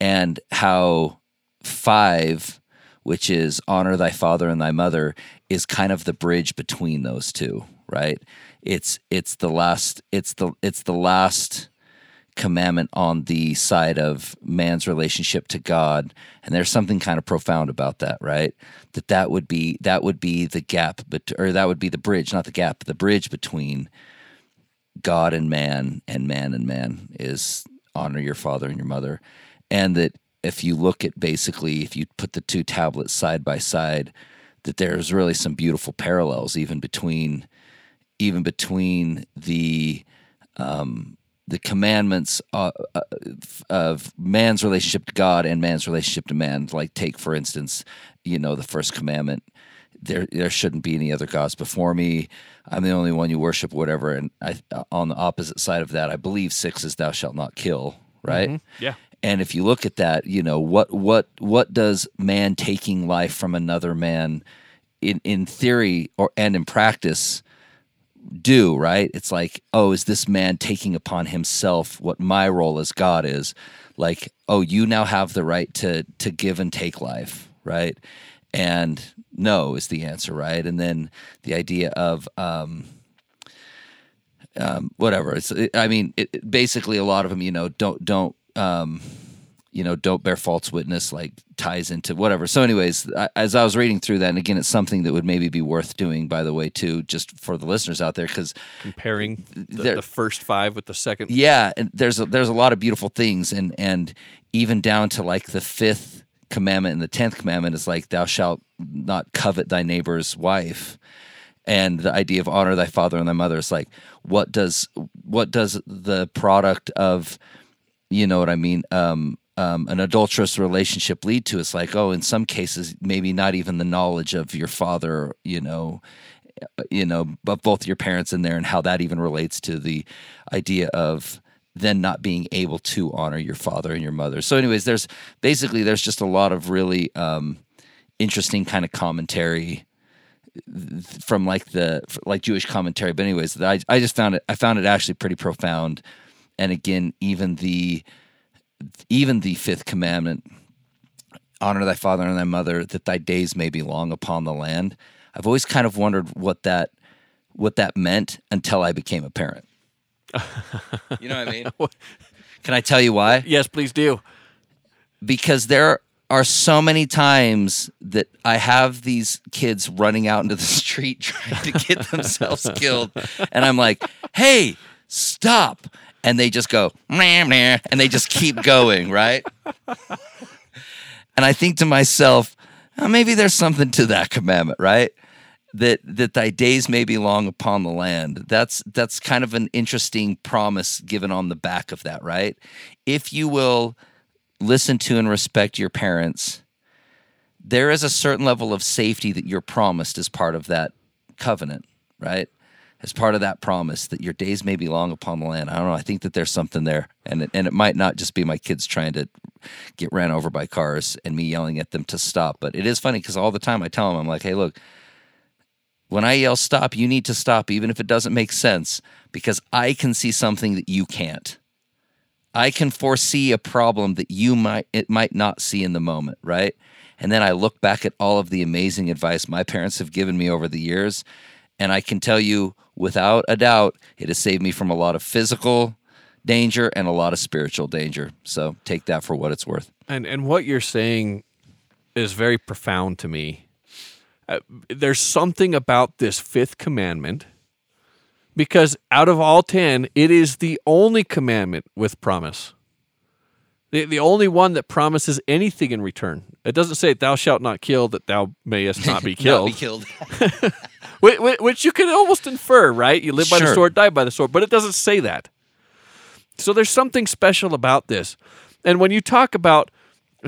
and how five, which is honor thy father and thy mother, is kind of the bridge between those two, right? It's it's the last it's the it's the last commandment on the side of man's relationship to God, and there's something kind of profound about that, right? That that would be that would be the gap, but or that would be the bridge, not the gap, the bridge between God and man, and man and man is. Honor your father and your mother, and that if you look at basically, if you put the two tablets side by side, that there's really some beautiful parallels even between, even between the um, the commandments of, of man's relationship to God and man's relationship to man. Like take for instance, you know, the first commandment: there there shouldn't be any other gods before me. I'm the only one you worship, whatever. And I, on the opposite side of that, I believe six is thou shalt not kill, right? Mm-hmm. Yeah. And if you look at that, you know, what what what does man taking life from another man in, in theory or and in practice do, right? It's like, oh, is this man taking upon himself what my role as God is? Like, oh, you now have the right to to give and take life, right? And no is the answer, right? And then the idea of um, um, whatever. It's, it, I mean, it, it, basically, a lot of them, you know, don't don't um, you know, don't bear false witness. Like ties into whatever. So, anyways, I, as I was reading through that, and again, it's something that would maybe be worth doing, by the way, too, just for the listeners out there, because comparing the, there, the first five with the second, yeah, and there's a, there's a lot of beautiful things, and and even down to like the fifth commandment and the tenth commandment is like thou shalt not covet thy neighbor's wife, and the idea of honor thy father and thy mother is like what does what does the product of you know what I mean um, um, an adulterous relationship lead to? It's like, oh, in some cases maybe not even the knowledge of your father, you know, you know, but both your parents in there, and how that even relates to the idea of then not being able to honor your father and your mother. So anyways, there's basically, there's just a lot of really um, interesting kind of commentary from like the, like Jewish commentary. But anyways, I, I just found it, I found it actually pretty profound. And again, even the, even the fifth commandment, honor thy father and thy mother, that thy days may be long upon the land. I've always kind of wondered what that, what that meant until I became a parent. You know what I mean? Can I tell you why? Yes, please do. Because there are so many times that I have these kids running out into the street trying to get themselves killed, and I'm like, hey, stop. And they just go, meh, meh, and they just keep going, right? And I think to myself, Well, maybe there's something to that commandment, right? That that thy days may be long upon the land. That's that's kind of an interesting promise given on the back of that, right? If you will listen to and respect your parents, there is a certain level of safety that you're promised as part of that covenant, right? As part of that promise that your days may be long upon the land. I don't know. I think that there's something there, and it, and it might not just be my kids trying to get ran over by cars and me yelling at them to stop. But it is funny because all the time I tell them, I'm like, hey, look, when I yell stop, you need to stop, even if it doesn't make sense, because I can see something that you can't. I can foresee a problem that you might it might not see in the moment, right? And then I look back at all of the amazing advice my parents have given me over the years, and I can tell you without a doubt, it has saved me from a lot of physical danger and a lot of spiritual danger. So take that for what it's worth. And and what you're saying is very profound to me. Uh, there's something about this fifth commandment, because out of all ten, it is the only commandment with promise. The, the only one that promises anything in return. It doesn't say, thou shalt not kill, that thou mayest not be killed. Not be killed. Which you can almost infer, right? You live by sure. the sword, die by the sword, but it doesn't say that. So there's something special about this. And when you talk about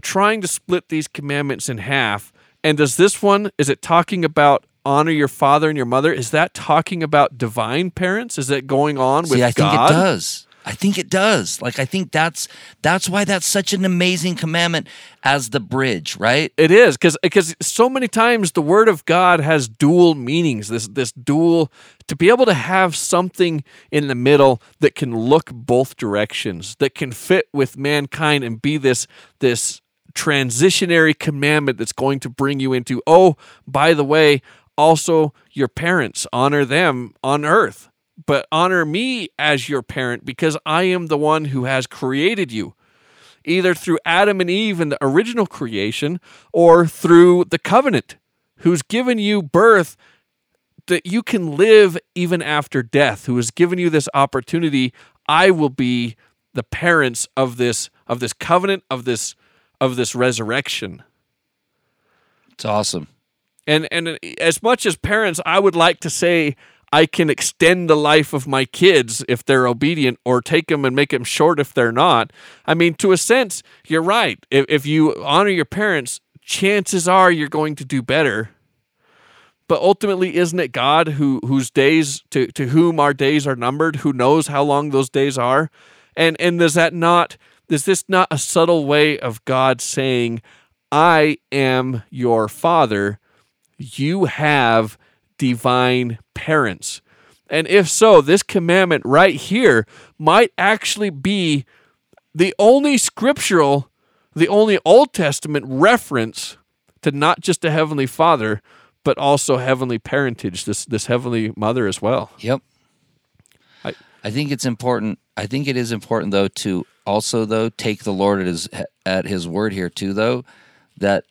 trying to split these commandments in half, and does this one, is it talking about honor your father and your mother? Is that talking about divine parents? Is that going on with God? See, I think God? it does. I think it does. Like, I think that's that's why that's such an amazing commandment as the bridge, right? It is, because because so many times the Word of God has dual meanings, this this dual, to be able to have something in the middle that can look both directions, that can fit with mankind and be this this... transitionary commandment that's going to bring you into, oh, by the way, also your parents, honor them on earth, but honor me as your parent because I am the one who has created you, either through Adam and Eve in the original creation or through the covenant, who's given you birth that you can live even after death, who has given you this opportunity. I will be the parents of this, of this covenant, of this of this resurrection. It's awesome. And and as much as parents, I would like to say I can extend the life of my kids if they're obedient, or take them and make them short if they're not. I mean, to a sense, you're right. If, if you honor your parents, chances are you're going to do better. But ultimately, isn't it God who whose days, to, to whom our days are numbered, who knows how long those days are? And and does that not... Is this not a subtle way of God saying, I am your father, you have divine parents? And if so, this commandment right here might actually be the only scriptural, the only Old Testament reference to not just a heavenly father, but also heavenly parentage, this this heavenly mother as well. Yep. I, I think it's important. I think it is important, though, to... Also, though, take the Lord at his, at his word here, too, though, that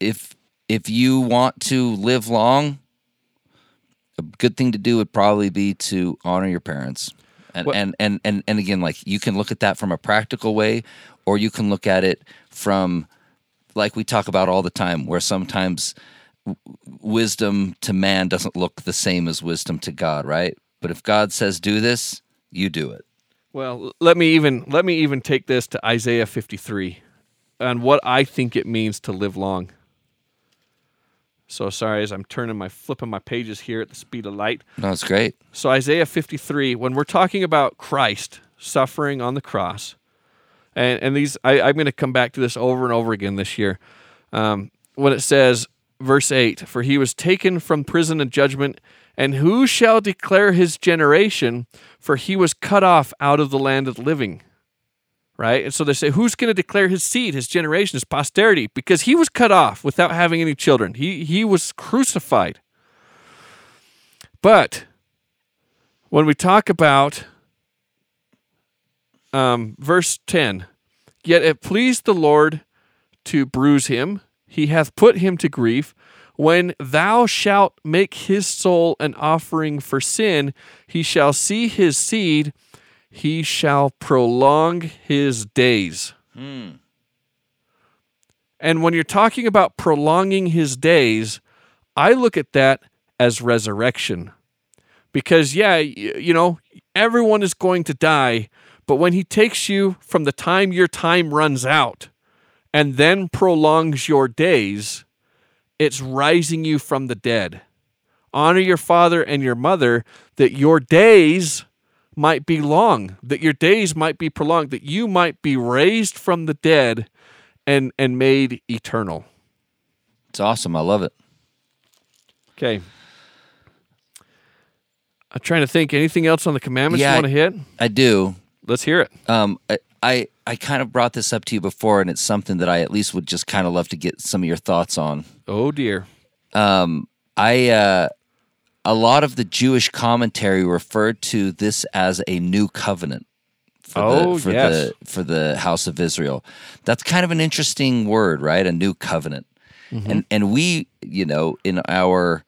if if you want to live long, a good thing to do would probably be to honor your parents. And, and, and, and, and again, like, you can look at that from a practical way, or you can look at it from, like we talk about all the time, where sometimes w- wisdom to man doesn't look the same as wisdom to God, right? But if God says do this, you do it. Well, let me even let me even take this to Isaiah fifty-three and what I think it means to live long. So sorry, as I'm turning my flipping my pages here at the speed of light. No, it's great. So Isaiah fifty-three, when we're talking about Christ suffering on the cross, and, and these I, I'm going to come back to this over and over again this year. Um, when it says, verse eight, for he was taken from prison and judgment. And who shall declare his generation? For he was cut off out of the land of the living. Right? And so they say, who's going to declare his seed, his generation, his posterity? Because he was cut off without having any children. He he was crucified. But when we talk about um, verse ten, yet it pleased the Lord to bruise him. He hath put him to grief. When thou shalt make his soul an offering for sin, he shall see his seed, he shall prolong his days. Hmm. And when you're talking about prolonging his days, I look at that as resurrection. Because, yeah, you know, everyone is going to die, but when he takes you from the time your time runs out and then prolongs your days, it's rising you from the dead. Honor your father and your mother that your days might be long, that your days might be prolonged, that you might be raised from the dead and, and made eternal. It's awesome. I love it. Okay. I'm trying to think. Anything else on the commandments yeah, you want to hit? I do. Let's hear it. Um, I, I I kind of brought this up to you before, and it's something that I at least would just kind of love to get some of your thoughts on. Oh, dear. Um, I uh, a lot of the Jewish commentary referred to this as a new covenant for, oh, the, for, yes. the, for the house of Israel. That's kind of an interesting word, right? A new covenant. Mm-hmm. And and we, you know, in our,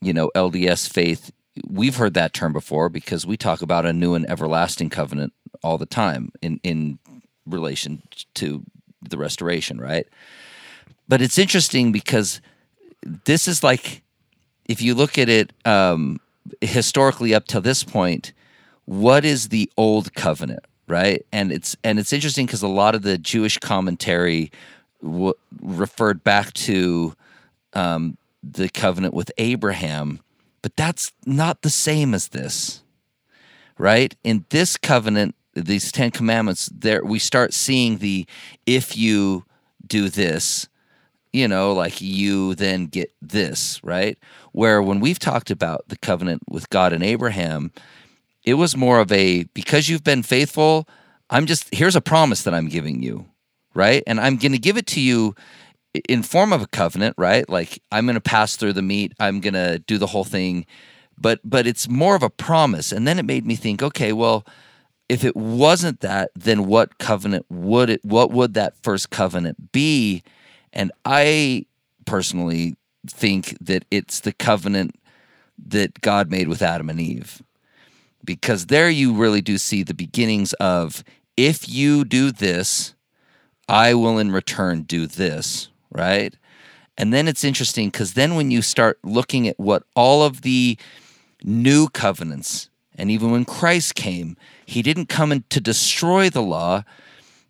you know, L D S faith, we've heard that term before because we talk about a new and everlasting covenant all the time in, in relation to the restoration, right? But it's interesting because this is like, if you look at it um, historically up till this point, what is the old covenant, right? And it's and it's interesting because a lot of the Jewish commentary w- referred back to um, the covenant with Abraham. But that's not the same as this, right? In this covenant, these Ten Commandments, there we start seeing the if you do this, you know, like you then get this, right? Where when we've talked about the covenant with God and Abraham, it was more of a because you've been faithful, I'm just here's a promise that I'm giving you, right? And I'm going to give it to you in form of a covenant, right? Like I'm going to pass through the meat, I'm going to do the whole thing, but but it's more of a promise. And then it made me think, okay, well, if it wasn't that, then what covenant would it? What would that first covenant be? And I personally think that it's the covenant that God made with Adam and Eve, because there you really do see the beginnings of if you do this, I will in return do this. Right? And then it's interesting because then when you start looking at what all of the new covenants, and even when Christ came, he didn't come in to destroy the law,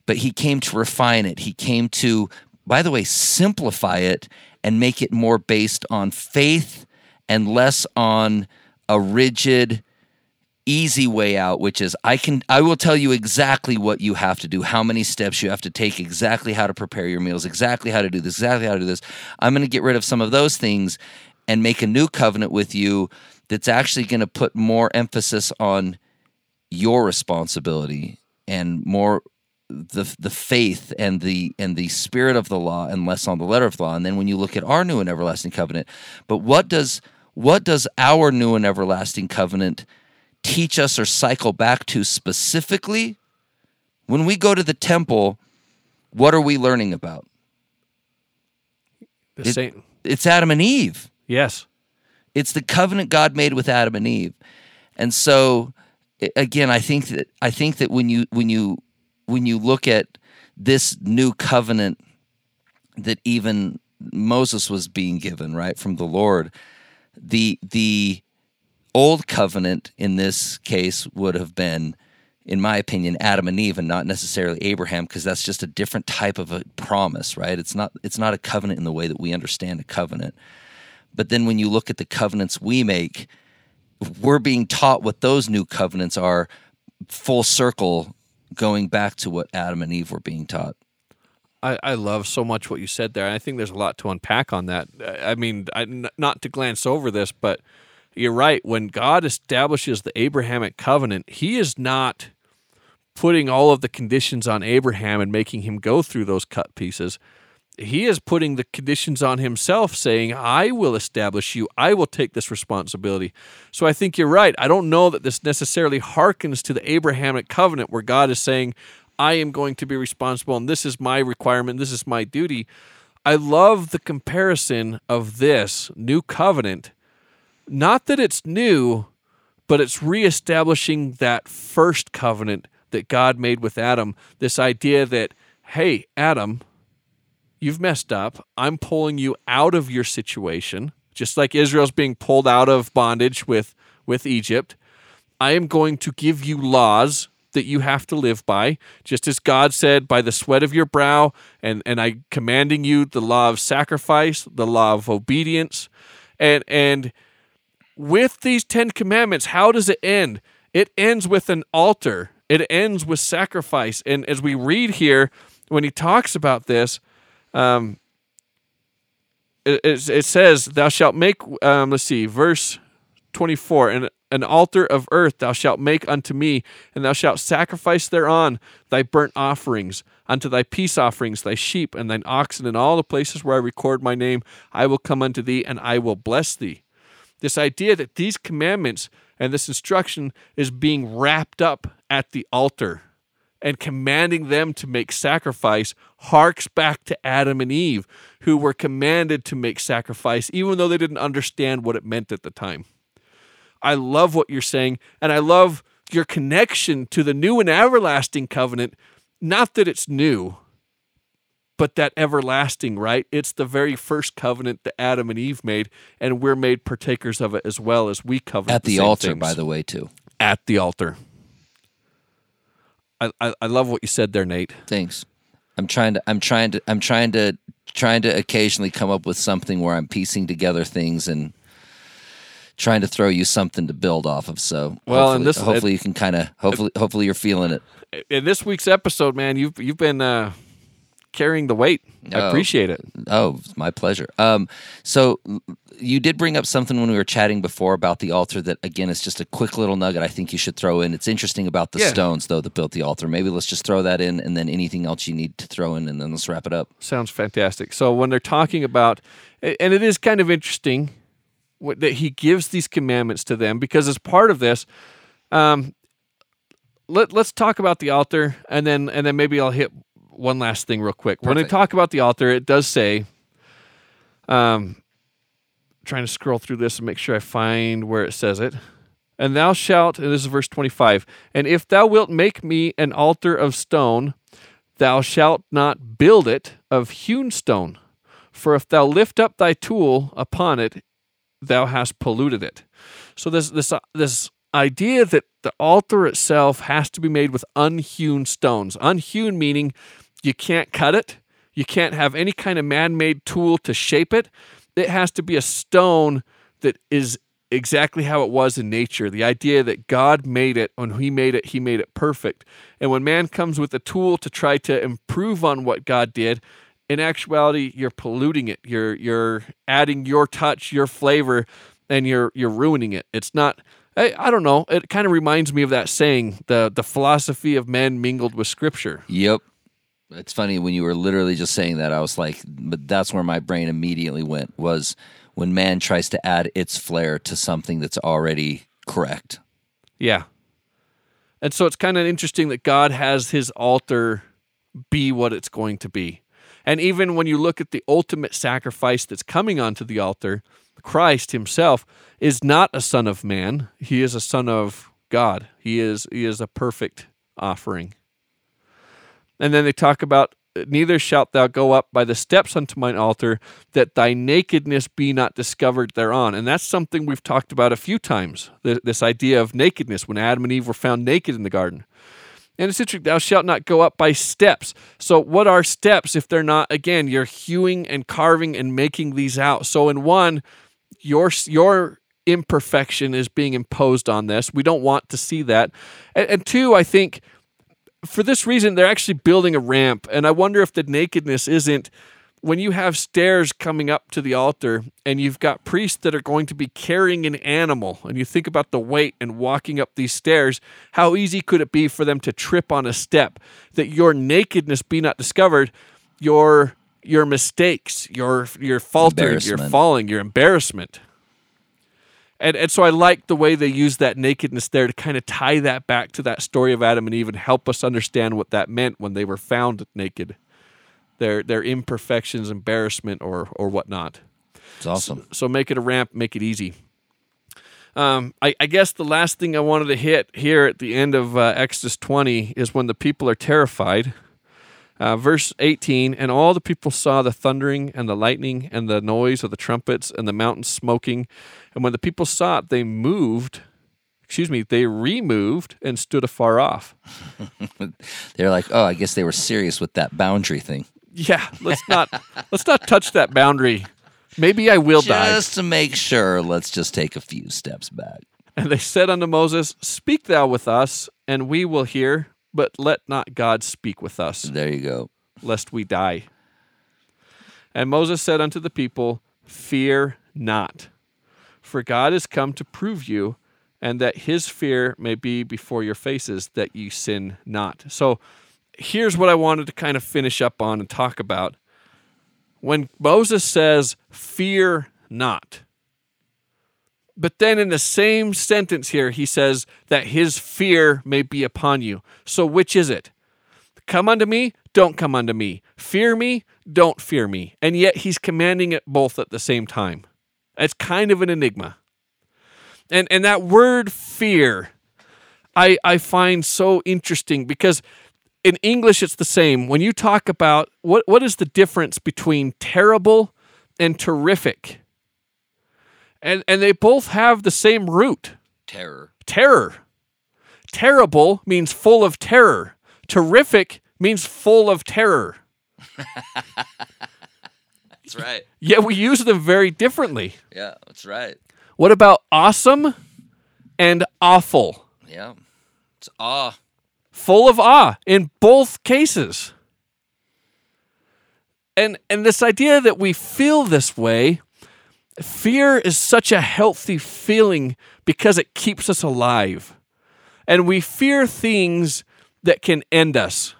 but he came to refine it. He came to, by the way, simplify it and make it more based on faith and less on a rigid, easy way out, which is I can I will tell you exactly what you have to do, how many steps you have to take, exactly how to prepare your meals, exactly how to do this, exactly how to do this. I'm going to get rid of some of those things and make a new covenant with you that's actually going to put more emphasis on your responsibility and more the the faith and the and the spirit of the law and less on the letter of the law. And then when you look at our new and everlasting covenant, but what does what does our new and everlasting covenant teach us or cycle back to specifically? When we go to the temple, what are we learning about? The it, it's Adam and Eve. Yes. It's the covenant God made with Adam and Eve. And so again, I think that I think that when you when you when you look at this new covenant that even Moses was being given, right, from the Lord, the the old covenant in this case would have been, in my opinion, Adam and Eve and not necessarily Abraham, because that's just a different type of a promise, right? It's not it's not a covenant in the way that we understand a covenant. But then when you look at the covenants we make, we're being taught what those new covenants are, full circle, going back to what Adam and Eve were being taught. I, I love so much what you said there, and I think there's a lot to unpack on that. I mean, I, not to glance over this, but you're right. When God establishes the Abrahamic covenant, he is not putting all of the conditions on Abraham and making him go through those cut pieces. He is putting the conditions on himself, saying, I will establish you. I will take this responsibility. So I think you're right. I don't know that this necessarily harkens to the Abrahamic covenant where God is saying, I am going to be responsible, and this is my requirement, this is my duty. I love the comparison of this new covenant. Not that it's new, but it's reestablishing that first covenant that God made with Adam, this idea that, hey, Adam, you've messed up. I'm pulling you out of your situation, just like Israel's being pulled out of bondage with, with Egypt. I am going to give you laws that you have to live by, just as God said, by the sweat of your brow, and, and I commanding you the law of sacrifice, the law of obedience. And, and with these Ten Commandments, how does it end? It ends with an altar. It ends with sacrifice. And as we read here, when he talks about this, um, it, it, it says, thou shalt make, um, let's see, verse twenty-four, and an altar of earth thou shalt make unto me, and thou shalt sacrifice thereon thy burnt offerings, unto thy peace offerings, thy sheep, and thine oxen, and all the places where I record my name. I will come unto thee, and I will bless thee. This idea that these commandments and this instruction is being wrapped up at the altar and commanding them to make sacrifice harks back to Adam and Eve, who were commanded to make sacrifice, even though they didn't understand what it meant at the time. I love what you're saying, and I love your connection to the new and everlasting covenant. Not that it's new, but that everlasting, right? It's the very first covenant that Adam and Eve made, and we're made partakers of it as well as we covenant at the, the altar, things. By the way, too. At the altar. I, I, I love what you said there, Nate. Thanks. I'm trying to. I'm trying to. I'm trying to. Trying to occasionally come up with something where I'm piecing together things and trying to throw you something to build off of. So, well, hopefully, and this, hopefully it, you can kind of. Hopefully, it, hopefully you're feeling it. In this week's episode, man, you've you've been uh, carrying the weight. I oh, appreciate it. Oh, it's my pleasure. Um, so you did bring up something when we were chatting before about the altar that, again, is just a quick little nugget I think you should throw in. It's interesting about the yeah. stones, though, that built the altar. Maybe let's just throw that in, and then anything else you need to throw in, and then let's wrap it up. Sounds fantastic. So when they're talking about, and it is kind of interesting that he gives these commandments to them, because as part of this, um, let, let's talk about the altar, and then and then maybe I'll hit one last thing real quick. Perfect. When they talk about the altar, it does say, um, trying to scroll through this and make sure I find where it says it. And thou shalt, and this is verse twenty-five, and if thou wilt make me an altar of stone, thou shalt not build it of hewn stone. For if thou lift up thy tool upon it, thou hast polluted it. So this this uh, this idea that the altar itself has to be made with unhewn stones. Unhewn meaning you can't cut it. You can't have any kind of man-made tool to shape it. It has to be a stone that is exactly how it was in nature. The idea that God made it, when he made it, he made it perfect. And when man comes with a tool to try to improve on what God did, in actuality, you're polluting it. You're you're adding your touch, your flavor, and you're you're ruining it. It's not, I, I don't know, it kind of reminds me of that saying, the the philosophy of men mingled with Scripture. Yep. It's funny, when you were literally just saying that, I was like, but that's where my brain immediately went, was when man tries to add its flair to something that's already correct. Yeah. And so it's kind of interesting that God has his altar be what it's going to be. And even when you look at the ultimate sacrifice that's coming onto the altar, Christ himself is not a son of man. He is a son of God. He is he is a perfect offering. And then they talk about, neither shalt thou go up by the steps unto mine altar, that thy nakedness be not discovered thereon. And that's something we've talked about a few times, this idea of nakedness, when Adam and Eve were found naked in the garden. And it's interesting, thou shalt not go up by steps. So what are steps if they're not, again, you're hewing and carving and making these out. So in one, your your imperfection is being imposed on this. We don't want to see that. And, and two, I think, for this reason, they're actually building a ramp, and I wonder if the nakedness isn't when you have stairs coming up to the altar and you've got priests that are going to be carrying an animal, and you think about the weight and walking up these stairs, how easy could it be for them to trip on a step? That your nakedness be not discovered, your your mistakes, your your faltering, your falling, your embarrassment. And and so I like the way they use that nakedness there to kind of tie that back to that story of Adam and Eve and help us understand what that meant when they were found naked, their their imperfections, embarrassment, or or whatnot. It's awesome. So, so make it a ramp, make it easy. Um, I, I guess the last thing I wanted to hit here at the end of uh, Exodus twenty is when the people are terrified. Uh, verse eighteen, and all the people saw the thundering and the lightning and the noise of the trumpets and the mountain smoking. And when the people saw it, they moved, excuse me, they removed and stood afar off. They're like, oh, I guess they were serious with that boundary thing. Yeah, let's not let's not touch that boundary. Maybe I will just die. Just to make sure, let's just take a few steps back. And they said unto Moses, speak thou with us, and we will hear, but let not God speak with us. There you go. Lest we die. And Moses said unto the people, fear not, for God is come to prove you, and that his fear may be before your faces, that ye sin not. So here's what I wanted to kind of finish up on and talk about. When Moses says, fear not, but then in the same sentence here, he says that his fear may be upon you. So which is it? Come unto me, don't come unto me. Fear me, don't fear me. And yet he's commanding it both at the same time. It's kind of an enigma. And and that word fear, I I find so interesting because in English it's the same. When you talk about, what what is the difference between terrible and terrific? And and they both have the same root. Terror. Terror. Terrible means full of terror. Terrific means full of terror. That's right. Yeah, we use them very differently. Yeah, that's right. What about awesome and awful? Yeah, it's awe. Full of awe in both cases. And and this idea that we feel this way, fear is such a healthy feeling because it keeps us alive. And we fear things that can end us.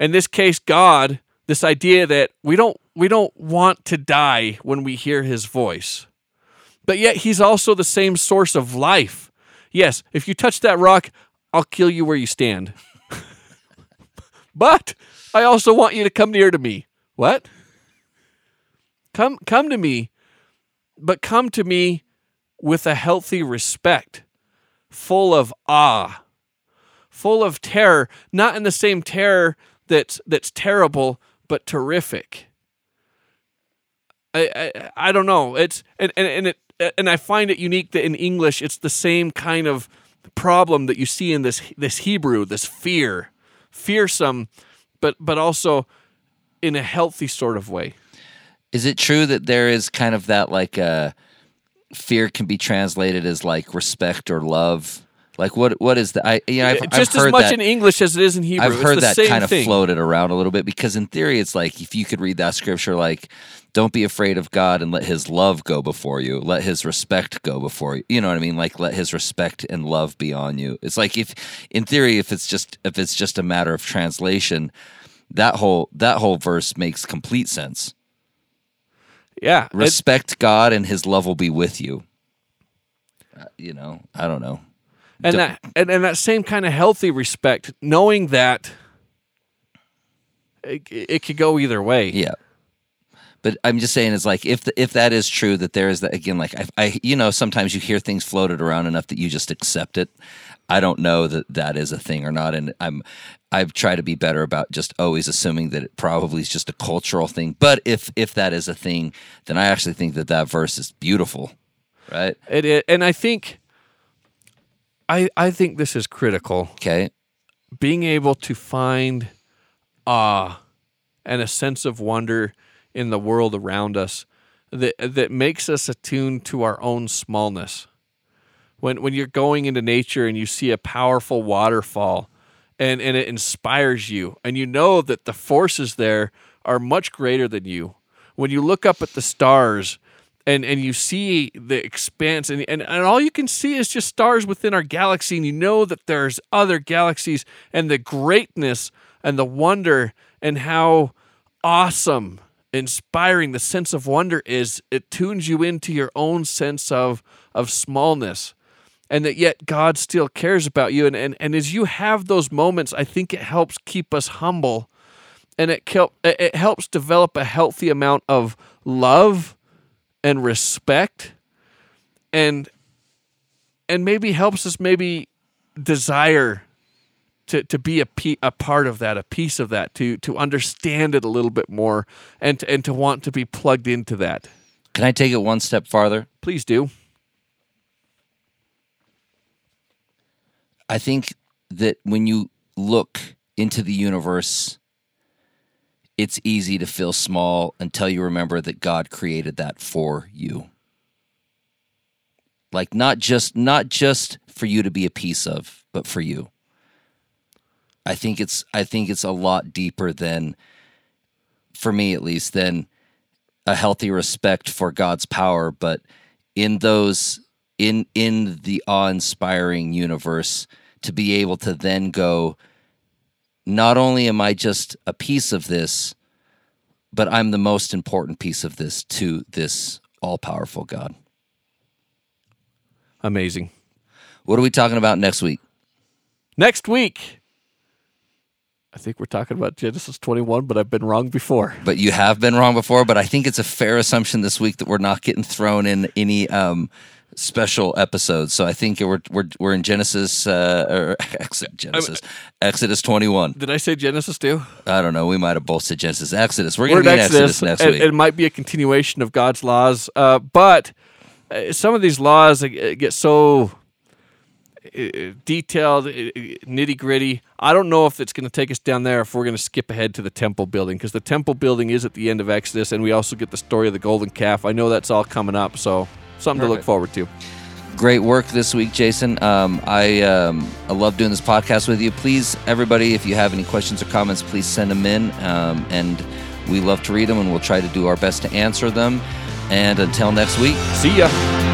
In this case, God, this idea that we don't we don't want to die when we hear his voice. But yet he's also the same source of life. Yes, if you touch that rock, I'll kill you where you stand. But I also want you to come near to me. What? Come come to me. But come to me with a healthy respect, full of awe, full of terror, not in the same terror that's that's terrible, but terrific. I I, I don't know. It's and, and, and it and I find it unique that in English it's the same kind of problem that you see in this this Hebrew, this fear. Fearsome, but but also in a healthy sort of way. Is it true that there is kind of that, like, uh, fear can be translated as, like, respect or love? Like, what what is that? I, you know, I've, Just I've heard as much that, in English as it is in Hebrew. I've it's heard the that same kind of thing. Floated around a little bit because, in theory, it's like if you could read that scripture, like, don't be afraid of God and let his love go before you. Let his respect go before you. You know what I mean? Like, let his respect and love be on you. It's like if, in theory, if it's just if it's just a matter of translation, that whole that whole verse makes complete sense. Yeah, respect God and his love will be with you. Uh, you know, I don't know. And don't, that and, and that same kind of healthy respect, knowing that it, it could go either way. Yeah. But I'm just saying, it's like if the, if that is true, that there is that again, like I, I, you know, sometimes you hear things floated around enough that you just accept it. I don't know that that is a thing or not, and I'm I've tried to be better about just always assuming that it probably is just a cultural thing. But if if that is a thing, then I actually think that that verse is beautiful, right? It is, and I think I I think this is critical. Okay, being able to find awe and a sense of wonder in the world around us that that makes us attuned to our own smallness. When when you're going into nature and you see a powerful waterfall and, and it inspires you and you know that the forces there are much greater than you. When you look up at the stars and, and you see the expanse and, and, and all you can see is just stars within our galaxy, and you know that there's other galaxies and the greatness and the wonder and how awesome, inspiring the sense of wonder is. It tunes you into your own sense of of smallness, and that yet God still cares about you, and and, and as you have those moments, I think it helps keep us humble, and it kel- it helps develop a healthy amount of love and respect, and and maybe helps us maybe desire to to be a, pe- a part of that, a piece of that, to to understand it a little bit more, and to, and to want to be plugged into that. Can I take it one step farther? Please do. I think that when you look into the universe, it's easy to feel small until you remember that God created that for you. Like not just not just for you to be a piece of, but for you. I think it's I think it's a lot deeper than, for me at least, than a healthy respect for God's power, but in those in in the awe-inspiring universe, to be able to then go, not only am I just a piece of this, but I'm the most important piece of this to this all-powerful God. Amazing. What are we talking about next week? Next week, I think we're talking about Genesis twenty-one, but I've been wrong before. But you have been wrong before, but I think it's a fair assumption this week that we're not getting thrown in any um, special episodes. So I think we're we're we're in Genesis uh, or Exodus, Genesis, Exodus twenty-one. Did I say Genesis too? I don't know. We might have both said Genesis, Exodus. We're going to be in Exodus next week. It might be a continuation of God's laws, uh, but some of these laws get so detailed, nitty-gritty. I don't know if it's going to take us down there, if we're going to skip ahead to the temple building, because the temple building is at the end of Exodus, and we also get the story of the golden calf. I know that's all coming up, so something Perfect. to look forward to. Great work this week, Jason. Um, I, um, I love doing this podcast with you. Please, everybody, if you have any questions or comments, please send them in, um, and we love to read them, and we'll try to do our best to answer them. And until next week, see ya.